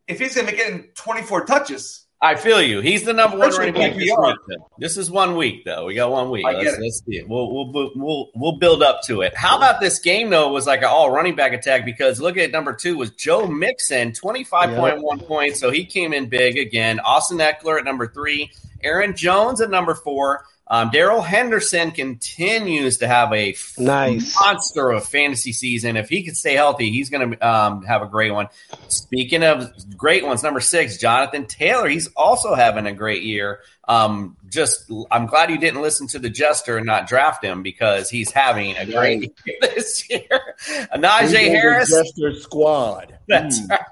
if he's going to be getting twenty-four touches, I feel you. He's the number one running back this week. This is one week, though. We got one week. I let's, let's see it. We'll, we'll we'll we'll build up to it. How about this game though? Was like an all running back attack because look at number two was Joe Mixon, twenty-five point one yeah. points, so he came in big again. Austin Eckler at number three, Aaron Jones at number four. Um, Darrell Henderson continues to have a nice monster of fantasy season. If he can stay healthy, he's going to um, have a great one. Speaking of great ones, number six, Jonathan Taylor. He's also having a great year. Um, just, I'm glad you didn't listen to the jester and not draft him because he's having a great year this year. Najee Harris, jester squad. That's mm. right.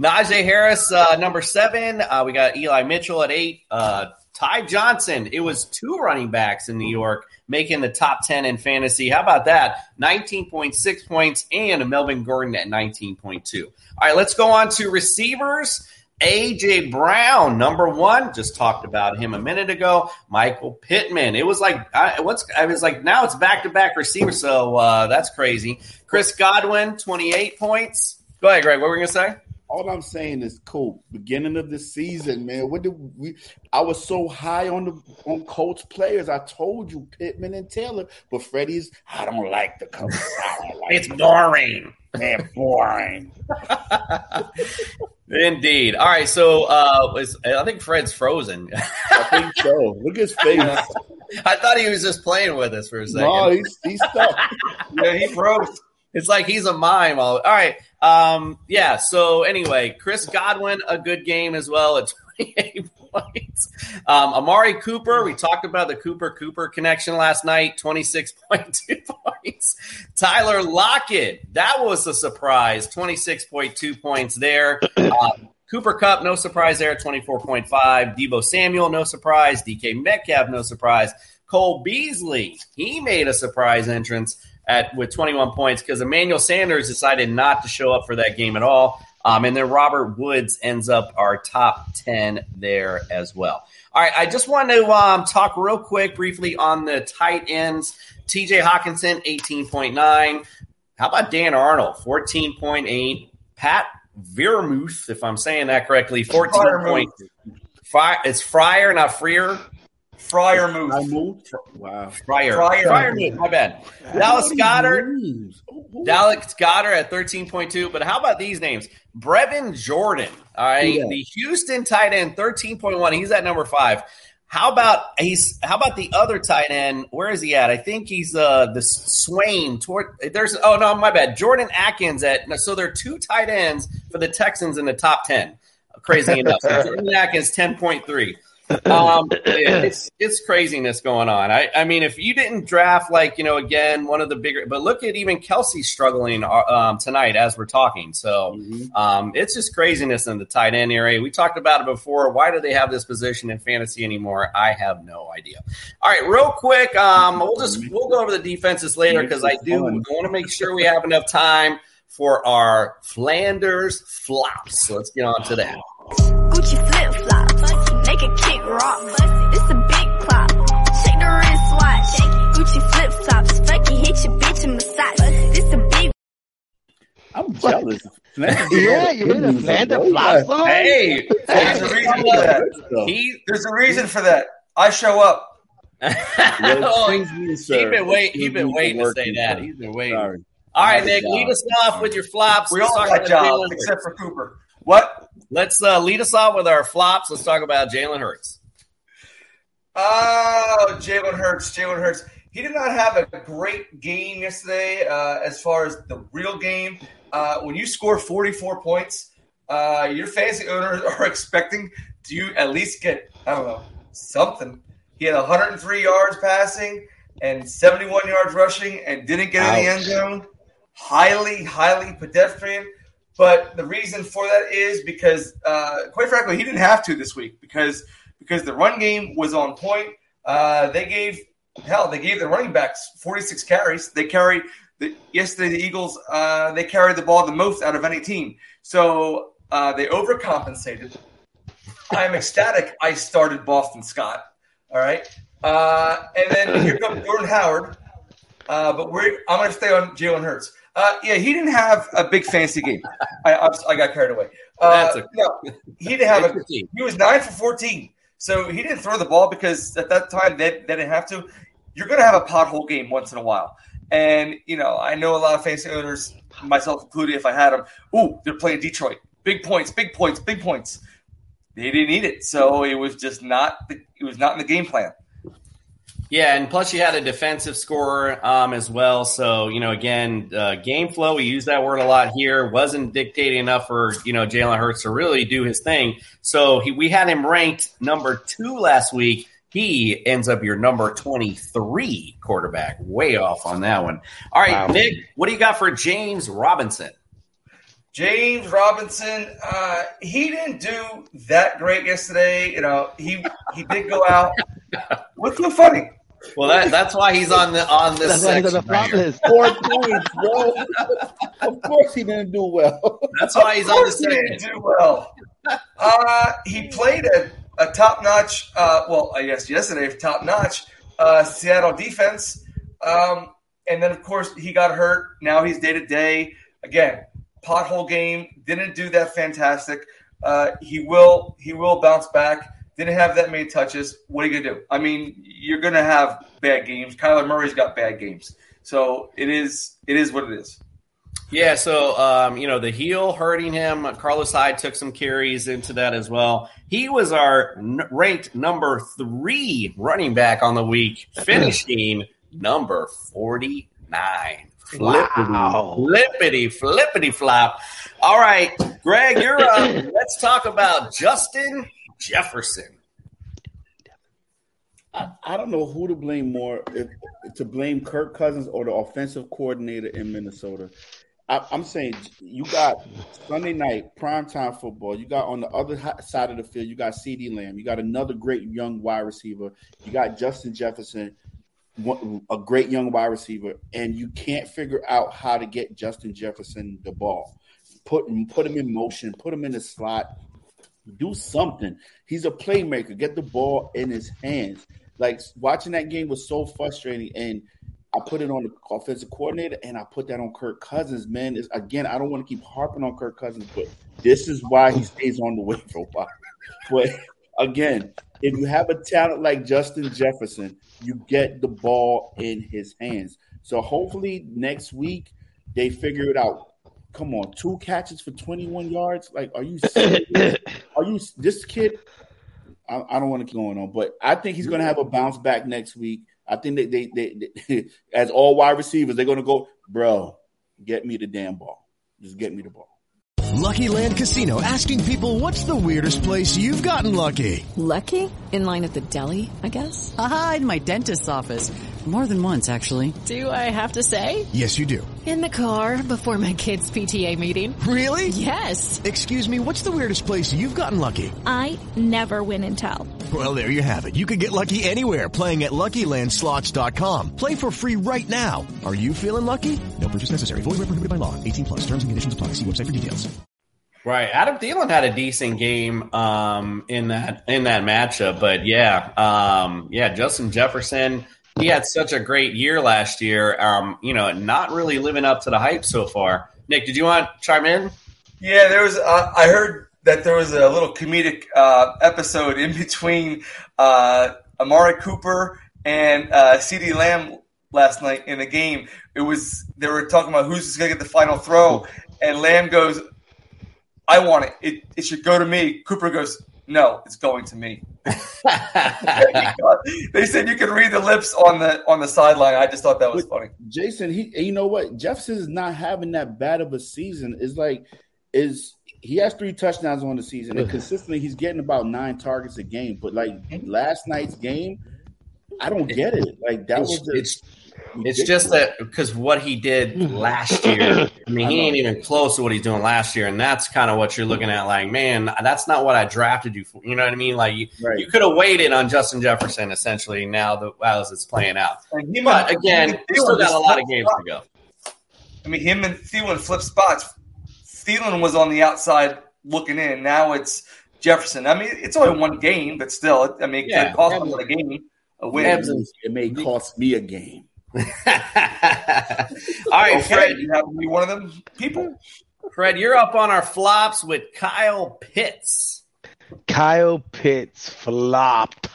Najee Harris, uh, number seven. Uh, we got Eli Mitchell at eight. Uh, Ty Johnson, it was two running backs in New York making the top ten in fantasy. How about that? nineteen point six points and Melvin Gordon at nineteen point two. All right, let's go on to receivers. A J. Brown, number one, just talked about him a minute ago. Michael Pittman. It was like, I, what's, I was like, now it's back-to-back receivers, so uh, that's crazy. Chris Godwin, twenty-eight points. Go ahead, Greg. What were we going to say? All I'm saying is, cool. Beginning of the season, man. What did we? I was so high on the on Colts players. I told you Pittman and Taylor, but Freddie's. I don't like the cover. I don't like it's it. boring. Man, boring. Indeed. All right. So uh, was, I think Fred's frozen. I think so. Look at his face. I thought he was just playing with us for a second. No, he's he's stuck. Yeah, he froze. It's like he's a mime. All, all right. Um, yeah, so anyway, Chris Godwin, a good game as well at twenty-eight points. Um, Amari Cooper, we talked about the Cooper-Cooper connection last night, twenty-six point two points. Tyler Lockett, that was a surprise, twenty-six point two points there. Uh, Cooper Kupp, no surprise there, twenty-four point five. Deebo Samuel, no surprise. D K Metcalf, no surprise. Cole Beasley, he made a surprise entrance, At, with twenty-one points because Emmanuel Sanders decided not to show up for that game at all. Um, and then Robert Woods ends up our top ten there as well. All right, I just want to um, talk real quick briefly on the tight ends. T J Hawkinson, eighteen point nine. How about Dan Arnold, fourteen point eight. Pat Vermouth, if I'm saying that correctly, fourteen point five. It's Fryer, not Freer. Fryer moves. Wow. Fryer. Fryer moves. My bad. Dallas Goedert. Dallas Goedert at thirteen point two. But how about these names? Brevin Jordan. All right. Yeah. The Houston tight end, thirteen point one. He's at number five. How about he's? How about the other tight end? Where is he at? I think he's uh, the Swain. Toward, there's oh no, my bad. Jordan Atkins at. So there are two tight ends for the Texans in the top ten. Crazy enough. So Jordan Atkins ten point three. um, it's it's craziness going on. I, I mean, if you didn't draft, like, you know, again, one of the bigger, but look at even Kelsey struggling um, tonight as we're talking. So mm-hmm. um, it's just craziness in the tight end area. We talked about it before. Why do they have this position in fantasy anymore? I have no idea. All right, real quick, um, we'll just we'll go over the defenses later because I do I want to make sure we have enough time for our Flanders flops. So let's get on to that. Gucci flip flops. Make a kick rock, it's a big clock. Check the wristwatch, Gucci flip tops. Fuck you, hit your bitch and massage. It's a big. I'm jealous. Yeah, you hear the Flander flop song? Hey, there's a reason for that. He, there's a reason for that. I show up. oh, he's been waiting. He's been waiting to say that. He's been waiting. Sorry. All right, Nick, lead us off with your flops. We all got jobs except for Cooper. What? Let's uh, lead us off with our flops. Let's talk about Jalen Hurts. Oh, Jalen Hurts, Jalen Hurts. He did not have a great game yesterday uh, as far as the real game. Uh, when you score forty-four points, uh, your fantasy owners are expecting to at least get, I don't know, something. He had one hundred three yards passing and seventy-one yards rushing and didn't get in the end zone. Highly, highly pedestrian. But the reason for that is because, uh, quite frankly, he didn't have to this week because because the run game was on point. Uh, they gave Hell, they gave the running backs forty-six carries. They carry the, yesterday the Eagles. Uh, they carried the ball the most out of any team. So uh, they overcompensated. I'm ecstatic. I started Boston Scott. All right, uh, and then here comes Jordan Howard. Uh, but we're, I'm going to stay on Jalen Hurts. Uh, yeah, he didn't have a big fancy game. I I, I got carried away. Uh, That's a, no, he didn't have a. He was nine for fourteen. So he didn't throw the ball because at that time they, they didn't have to. You're going to have a pothole game once in a while. And, you know, I know a lot of fantasy owners, myself included, if I had them, ooh, they're playing Detroit. Big points, big points, big points. They didn't need it. So it was just not the, it was not in the game plan. Yeah, and plus you had a defensive score um, as well. So, you know, again, uh, game flow, we use that word a lot here, wasn't dictating enough for, you know, Jalen Hurts to really do his thing. So he, we had him ranked number two last week. He ends up your number twenty-three quarterback. Way off on that one. All right, wow. Nick, what do you got for James Robinson? James Robinson, uh, he didn't do that great yesterday. You know, he he did go out. What's so funny? Well, that, that's why he's on the on this section. The right is four points, bro. Of course, he didn't do well. That's why he's on the section. He didn't do well. Uh, he played a, a top notch. Uh, well, I guess yesterday top notch uh, Seattle defense, um, and then of course he got hurt. Now he's day to day again. Pothole game didn't do that fantastic. Uh, he will he will bounce back. Didn't have that many touches. What are you gonna do? I mean, you're gonna have bad games. Kyler Murray's got bad games, so it is it is what it is. Yeah. So um, you know, the heel hurting him. Carlos Hyde took some carries into that as well. He was our n- ranked number three running back on the week, finishing number forty-nine. Wow. Flippity, flippity flop. All right, Greg, you're up. Let's talk about Justin Jefferson. I, I don't know who to blame more, if, to blame Kirk Cousins or the offensive coordinator in Minnesota. I, I'm saying you got Sunday night, primetime football. You got on the other side of the field, you got CeeDee Lamb. You got another great young wide receiver. You got Justin Jefferson, a great young wide receiver, and you can't figure out how to get Justin Jefferson the ball. Put him, put him in motion, put him in the slot, do something. He's a playmaker. Get the ball in his hands. Like, watching that game was so frustrating, and I put it on the offensive coordinator, and I put that on Kirk Cousins, man. It's, again, I don't want to keep harping on Kirk Cousins, but this is why he stays on the waiver wire. But, again, if you have a talent like Justin Jefferson, you get the ball in his hands. So hopefully next week they figure it out. Come on, two catches for twenty-one yards? Like, are you serious? Are you this kid? I, I don't want to keep going on, but I think he's going to have a bounce back next week. I think that they, they, they, they as all wide receivers, they're going to go, bro, get me the damn ball. Just get me the ball. Lucky Land Casino, asking people, what's the weirdest place you've gotten lucky? Lucky? In line at the deli, I guess? Aha, in my dentist's office. More than once, actually. Do I have to say? Yes, you do. In the car, before my kids' P T A meeting. Really? Yes. Excuse me, what's the weirdest place you've gotten lucky? I never win and tell. Well, there you have it. You can get lucky anywhere, playing at Lucky Land Slots dot com. Play for free right now. Are you feeling lucky? No purchase necessary. Void where prohibited by law. eighteen plus. Terms and conditions apply. See website for details. Right, Adam Thielen had a decent game um, in that in that matchup, but yeah, um, yeah, Justin Jefferson, he had such a great year last year. Um, you know, not really living up to the hype so far. Nick, did you want to chime in? Yeah, there was. Uh, I heard that there was a little comedic uh, episode in between uh, Amari Cooper and uh, CeeDee Lamb last night in the game. It was they were talking about who's going to get the final throw, and Lamb goes, I want it. it. It should go to me. Cooper goes, no, it's going to me. They said you could read the lips on the on the sideline. I just thought that was funny. Jason, he, you know what? Jefferson is not having that bad of a season. It's like is he has three touchdowns on the season, and consistently he's getting about nine targets a game. But like last night's game, I don't get it. Like that was the – It's just that because what he did last year, I mean, he ain't even close to what he's doing last year, and that's kind of what you're looking at like, man, that's not what I drafted you for. You know what I mean? Like, you, right. you could have waited on Justin Jefferson, essentially, now that as it's playing out. He but, again, he still got a lot of games spot. to go. I mean, him and Thielen flip spots. Thielen was on the outside looking in. Now it's Jefferson. I mean, it's only one game, but still, I mean, yeah, it cost him a game. A win. It may cost me a game. All right, okay, Fred, you have to be one of them people. Fred, you're up on our flops with Kyle Pitts. Kyle Pitts flopped.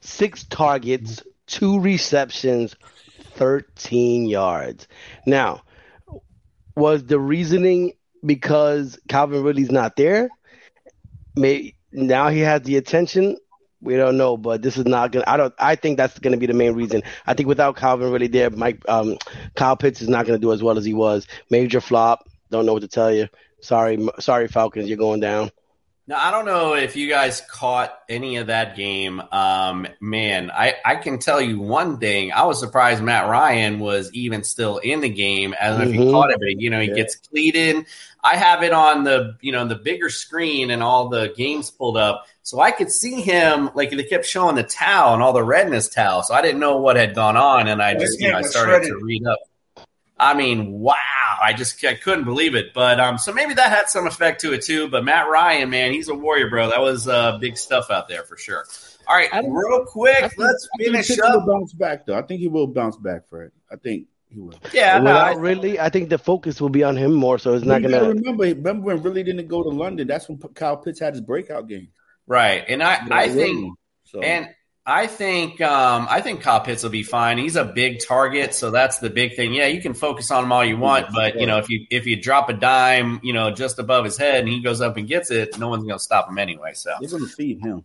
Six targets, two receptions, thirteen yards. Now, was the reasoning because Calvin Ridley's not there? Maybe now he has the attention. We don't know, but this is not going to – I don't. I think that's going to be the main reason. I think without Calvin really there, Mike um, Kyle Pitts is not going to do as well as he was. Major flop. Don't know what to tell you. Sorry, sorry, Falcons, you're going down. Now, I don't know if you guys caught any of that game. Um, man, I, I can tell you one thing. I was surprised Matt Ryan was even still in the game. I don't know mm-hmm. if you caught it, but, you know, he yeah. gets cleated. I have it on the, you know, the bigger screen and all the games pulled up. So I could see him, like, they kept showing the towel and all the redness towel. So I didn't know what had gone on, and I just, you know, I started to read up. I mean, wow. I just I couldn't believe it. But um, so maybe that had some effect to it, too. But Matt Ryan, man, he's a warrior, bro. That was uh, big stuff out there for sure. All right, real quick, think, let's finish I think up. He will bounce back, though. I think he will bounce back for it. I think. Yeah, without no, Ridley, I think the focus will be on him more, so it's not going to remember. Remember when Ridley didn't go to London? That's when Kyle Pitts had his breakout game, right? And I, I think, so. and I think, um, I think Kyle Pitts will be fine. He's a big target, so that's the big thing. Yeah, you can focus on him all you want, but you know, if you if you drop a dime, you know, just above his head, and he goes up and gets it, no one's going to stop him anyway. So they're going to feed him.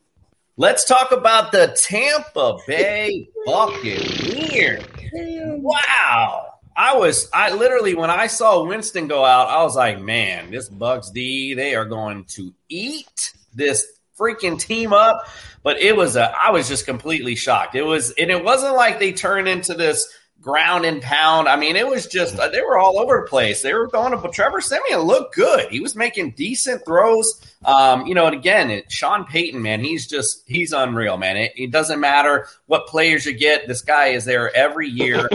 Let's talk about the Tampa Bay Buccaneers. Wow. I was, I literally, when I saw Winston go out, I was like, man, this Bucs D, they are going to eat this freaking team up. But it was, a, I was just completely shocked. It was, and it wasn't like they turned into this ground and pound. I mean, it was just, they were all over the place. They were going to, Trevor Siemian looked good. He was making decent throws. Um, you know, and again, it, Sean Payton, man, he's just, he's unreal, man. It, it doesn't matter what players you get. This guy is there every year,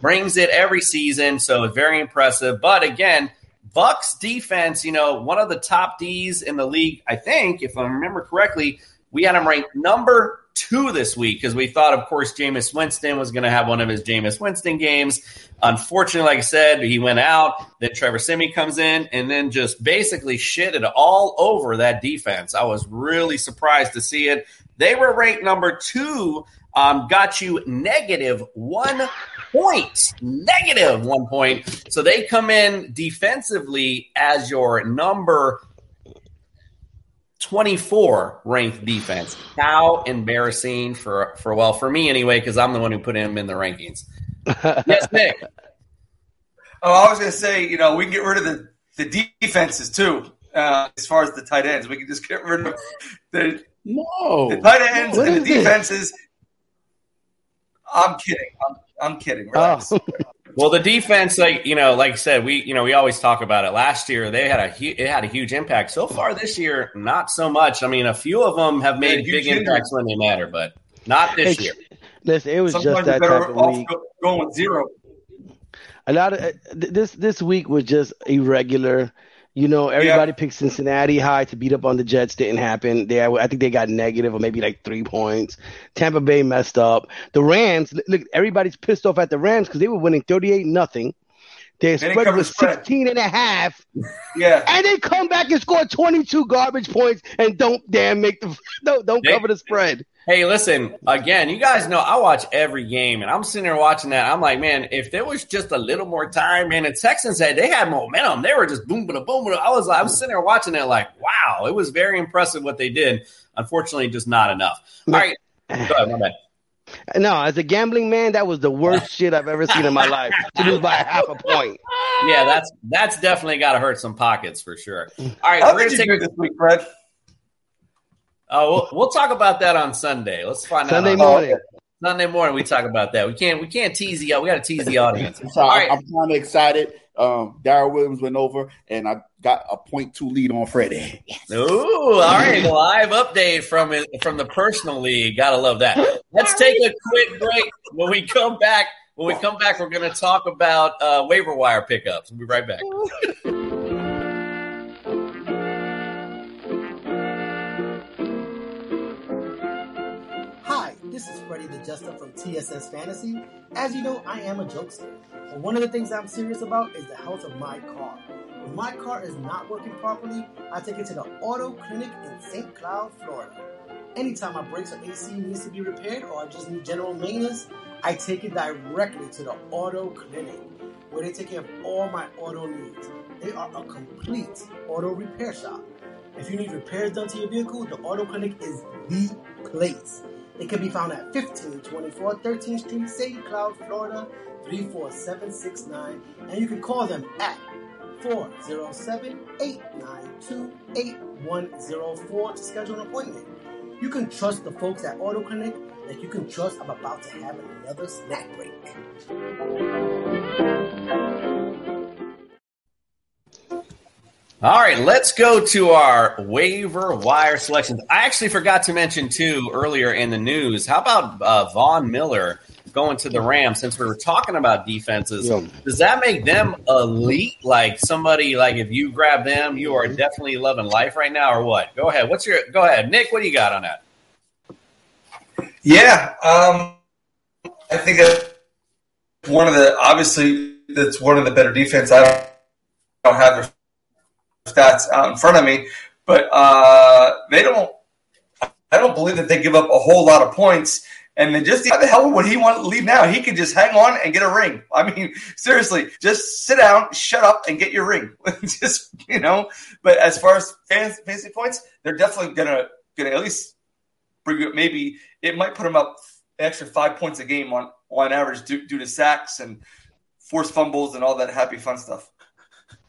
brings it every season. So it's very impressive. But again, Bucks defense, you know, one of the top D's in the league, I think, if I remember correctly, we had him ranked number two this week because we thought, of course, Jameis Winston was going to have one of his Jameis Winston games. Unfortunately, like I said, he went out. Then Trevor Siemian comes in and then just basically shitted all over that defense. I was really surprised to see it. They were ranked number two, um, got you negative one point. Negative one point. So they come in defensively as your number twenty-four ranked defense. How embarrassing for, for well, for me anyway, because I'm the one who put him in the rankings. Yes, Nick. Oh, I was going to say, you know, we can get rid of the, the defenses too, uh, as far as the tight ends. We can just get rid of the, no. the tight ends what and the defenses. This? I'm kidding. I'm, I'm kidding. Relax. Oh. Well, the defense, like you know, like I said, we you know we always talk about it. Last year, they had a hu- it had a huge impact. So far this year, not so much. I mean, a few of them have made big year. impacts when they matter, but not this hey, year. Listen, it was Sometimes just that type of week. Going zero. A lot of uh, this this week was just irregular. You know, everybody yeah. picked Cincinnati high to beat up on the Jets. Didn't happen. They, I think they got negative or maybe like three points. Tampa Bay messed up. The Rams, look, everybody's pissed off at the Rams because they were winning thirty-eight nothing. Their spread was sixteen and a half. Yeah. And they come back and score twenty-two garbage points and don't damn make the don't, don't they, cover the spread. Hey, listen, again, you guys know I watch every game, and I'm sitting there watching that. I'm like, man, if there was just a little more time, man, the Texans had they had momentum. They were just boom, boom, boom. I was, I was sitting there watching that like, wow, it was very impressive what they did. Unfortunately, just not enough. All right. Go ahead, my bad. No, as a gambling man, that was the worst shit I've ever seen in my life. To lose by half a point. Yeah, that's that's definitely got to hurt some pockets for sure. All right, How we're going to take it this week, Fred. Oh, we'll, we'll talk about that on Sunday. Let's find Sunday out. Sunday morning. Sunday morning, we talk about that. We can't we can't tease the we got to tease the audience. I'm, right. I'm kind of excited. Um, Darrell Williams went over, and I got a point two lead on Friday. Yes. Ooh, all right, live update from it, from the personal league. Gotta love that. Let's take a quick break. When we come back, when we come back, we're gonna talk about uh, waiver wire pickups. We'll be right back. This is Freddie the Jester from T S S Fantasy. As you know, I am a jokester. And one of the things I'm serious about is the health of my car. When my car is not working properly, I take it to the auto clinic in Saint Cloud, Florida. Anytime my brakes or A C needs to be repaired or I just need general maintenance, I take it directly to the auto clinic, where they take care of all my auto needs. They are a complete auto repair shop. If you need repairs done to your vehicle, the auto clinic is the place. It can be found at fifteen twenty-four thirteenth Street, Saint Cloud, Florida, three four seven six nine, and you can call them at four oh seven, eight nine two, eight one oh four to schedule an appointment. You can trust the folks at Auto Clinic that you can trust. I'm about to have another snack break. All right, let's go to our waiver wire selections. I actually forgot to mention, too, earlier in the news, how about uh, Von Miller going to the Rams? Since we were talking about defenses, yeah. Does that make them elite? Like somebody, like if you grab them, you are definitely loving life right now or what? Go ahead. What's your – go ahead. Nick, what do you got on that? Yeah. Um, I think that's one of the – obviously, that's one of the better defense. I don't, I don't have – stats out in front of me, but uh, they don't. I don't believe that they give up a whole lot of points. And then just how the hell would he want to leave now? He could just hang on and get a ring. I mean, seriously, just sit down, shut up, and get your ring. Just you know. But as far as fantasy points, they're definitely gonna gonna at least bring it. Maybe it might put them up an extra five points a game on on average due, due to sacks and forced fumbles and all that happy fun stuff.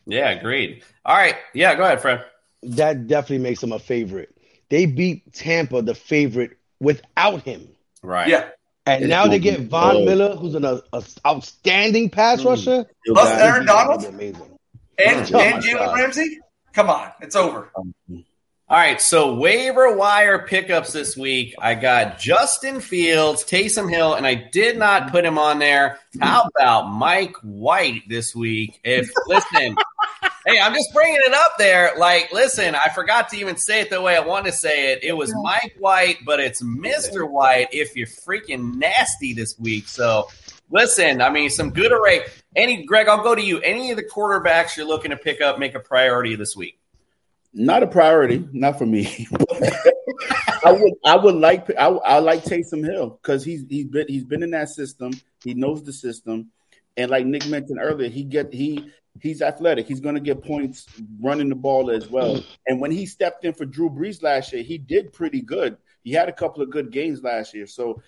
Yeah, agreed. All right. Yeah, go ahead, Fred. That definitely makes him a favorite. They beat Tampa, the favorite, without him. Right. Yeah. And it's now they get Von low. Miller, who's an a, a outstanding pass mm. rusher. Plus God, Aaron Donald. Amazing. And, oh, and Jalen Ramsey. Come on. It's over. All right. So waiver wire pickups this week. I got Justin Fields, Taysom Hill, and I did not put him on there. How about Mike White this week? If listen. Hey, I'm just bringing it up there. Like, listen, I forgot to even say it the way I want to say it. It was Mike White, but it's Mister White if you're freaking nasty this week. So, listen, I mean, some good array. Any, Greg, I'll go to you. Any of the quarterbacks you're looking to pick up, make a priority this week? Not a priority. Not for me. I would I would like I, I like Taysom Hill because he's, he's, been, he's been in that system. He knows the system. And like Nick mentioned earlier, he get he – he's athletic. He's going to get points running the ball as well. And when he stepped in for Drew Brees last year, he did pretty good. He had a couple of good games last year. So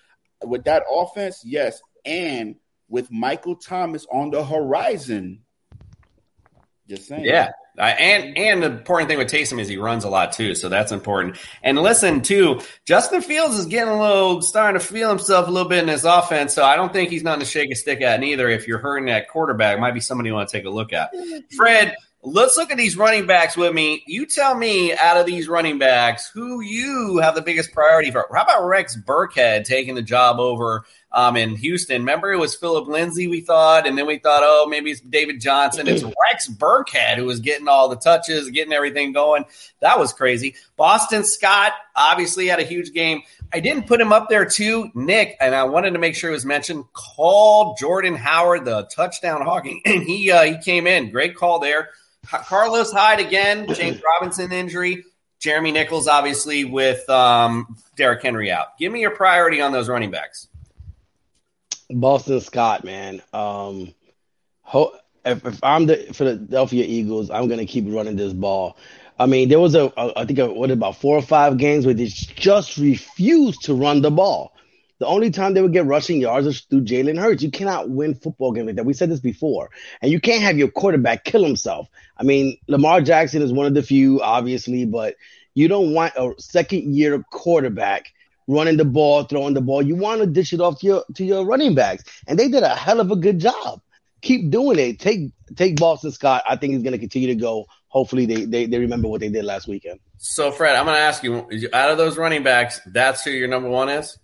with that offense, yes. And with Michael Thomas on the horizon, just saying. Yeah. Uh, and and the important thing with Taysom is he runs a lot too, so that's important. And listen, too, Justin Fields is getting a little, starting to feel himself a little bit in his offense, so I don't think he's nothing to shake a stick at neither. If you're hurting that quarterback, it might be somebody you want to take a look at. Fred, let's look at these running backs with me. You tell me out of these running backs who you have the biggest priority for. How about Rex Burkhead taking the job over um, in Houston? Remember, it was Phillip Lindsay we thought, and then we thought, oh, maybe it's David Johnson. It's Rex Burkhead who was getting all the touches, getting everything going. That was crazy. Boston Scott obviously had a huge game. I didn't put him up there too, Nick, and I wanted to make sure it was mentioned. Called Jordan Howard the touchdown hogging, and he uh, he came in. Great call there. Carlos Hyde again, James Robinson injury, Jeremy Nichols obviously with um, Derrick Henry out. Give me your priority on those running backs. Boston Scott, man. Um, ho- if, if I'm the Philadelphia Eagles, I'm going to keep running this ball. I mean, there was a, a I think, a, what about four or five games where they just refused to run the ball. The only time they would get rushing yards is through Jalen Hurts. You cannot win football games like that. We said this before. And you can't have your quarterback kill himself. I mean, Lamar Jackson is one of the few, obviously, but you don't want a second-year quarterback running the ball, throwing the ball. You want to dish it off to your to your running backs. And they did a hell of a good job. Keep doing it. Take take Boston Scott. I think he's going to continue to go. Hopefully they, they they remember what they did last weekend. So, Fred, I'm going to ask you, out of those running backs, that's who your number one is?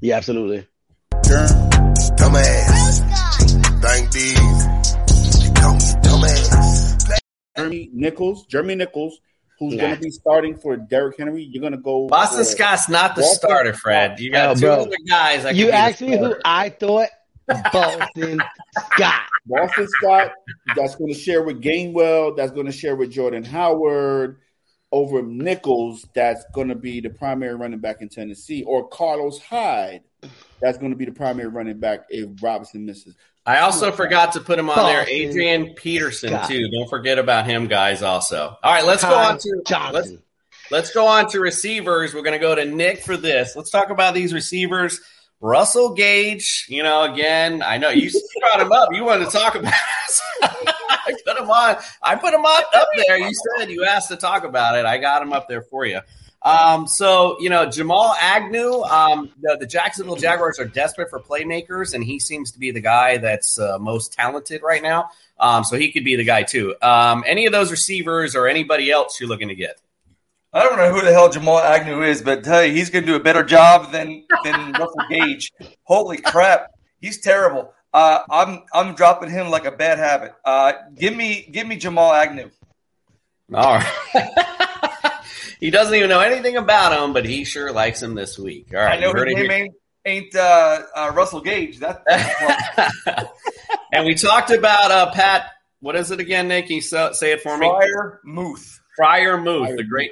Yeah, absolutely. Jeremy Nichols, Jeremy Nichols, who's nah. going to be starting for Derrick Henry. You're going to go. Boston Scott's not the Boston starter, Fred. You got oh, two bro. other guys. That you asked me who I thought. Boston Scott. Boston Scott, that's going to share with Gainwell, that's going to share with Jordan Howard over Nichols, that's going to be the primary running back in Tennessee, or Carlos Hyde, that's going to be the primary running back if Robinson misses. I also forgot to put him on Boston there, Adrian Peterson, Scott. too. Don't forget about him, guys, also. All right, let's Tom go on to Johnson. let's, let's go on to receivers. We're going to go to Nick for this. Let's talk about these receivers. Russell Gage, you know, again, I know you brought him up. You wanted to talk about it. I put him on. I put him on up there. You said you asked to talk about it. I got him up there for you. Um, so, you know, Jamal Agnew, um, the, the Jacksonville Jaguars are desperate for playmakers, and he seems to be the guy that's uh, most talented right now. Um, so he could be the guy, too. Um, any of those receivers or anybody else you're looking to get? I don't know who the hell Jamal Agnew is, but tell you, he's going to do a better job than than Russell Gage. Holy crap, he's terrible. Uh, I'm I'm dropping him like a bad habit. Uh, give me give me Jamal Agnew. All right. He doesn't even know anything about him, but he sure likes him this week. All right, I know his name ain't, ain't uh, uh, Russell Gage. That, that's and we talked about uh, Pat. What is it again, Nick? Can you say it for me? Friermuth. Friermuth, the great.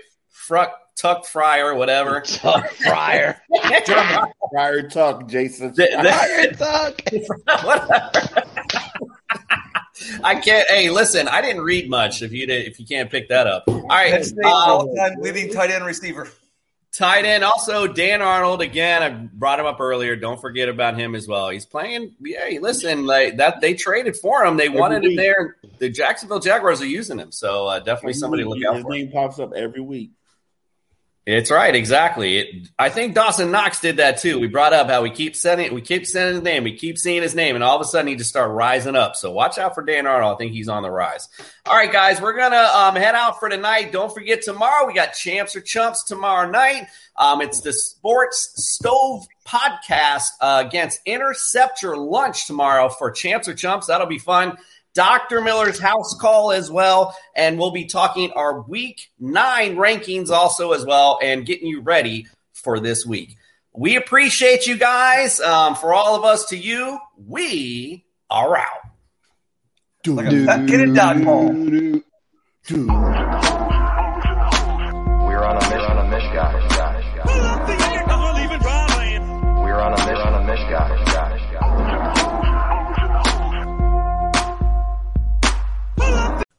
Fruck, Tuck Fryer, whatever. Tuck Fryer. Fryer Tuck, Jason. Fryer Tuck. Whatever. I can't. Hey, listen, I didn't read much if you did, if you can't pick that up. All right. Um, leading tight end receiver. Tight end. Also, Dan Arnold. Again, I brought him up earlier. Don't forget about him as well. He's playing. Hey, listen, like that. They traded for him. They every wanted week. him there. The Jacksonville Jaguars are using him. So uh, definitely every somebody week. look out His for him. His name pops up every week. It's right, exactly. It, I think Dawson Knox did that too. We brought up how we keep sending, we keep sending his name, we keep seeing his name, and all of a sudden he just started rising up. So watch out for Dan Arnold. I think he's on the rise. All right, guys, we're gonna um, head out for tonight. Don't forget tomorrow we got Champs or Chumps tomorrow night. Um, it's the Sports Stove Podcast uh, against Interceptor Lunch tomorrow for Champs or Chumps. That'll be fun. Doctor Miller's house call as well, and we'll be talking our week nine rankings also as well and getting you ready for this week. We appreciate you guys. Um, for all of us, to you, we are out. Do, like do, a, get it done, Paul. Do, do. We're on a mission, on a mission, guys. guys, guys. We're on a mission, on a mission, guys.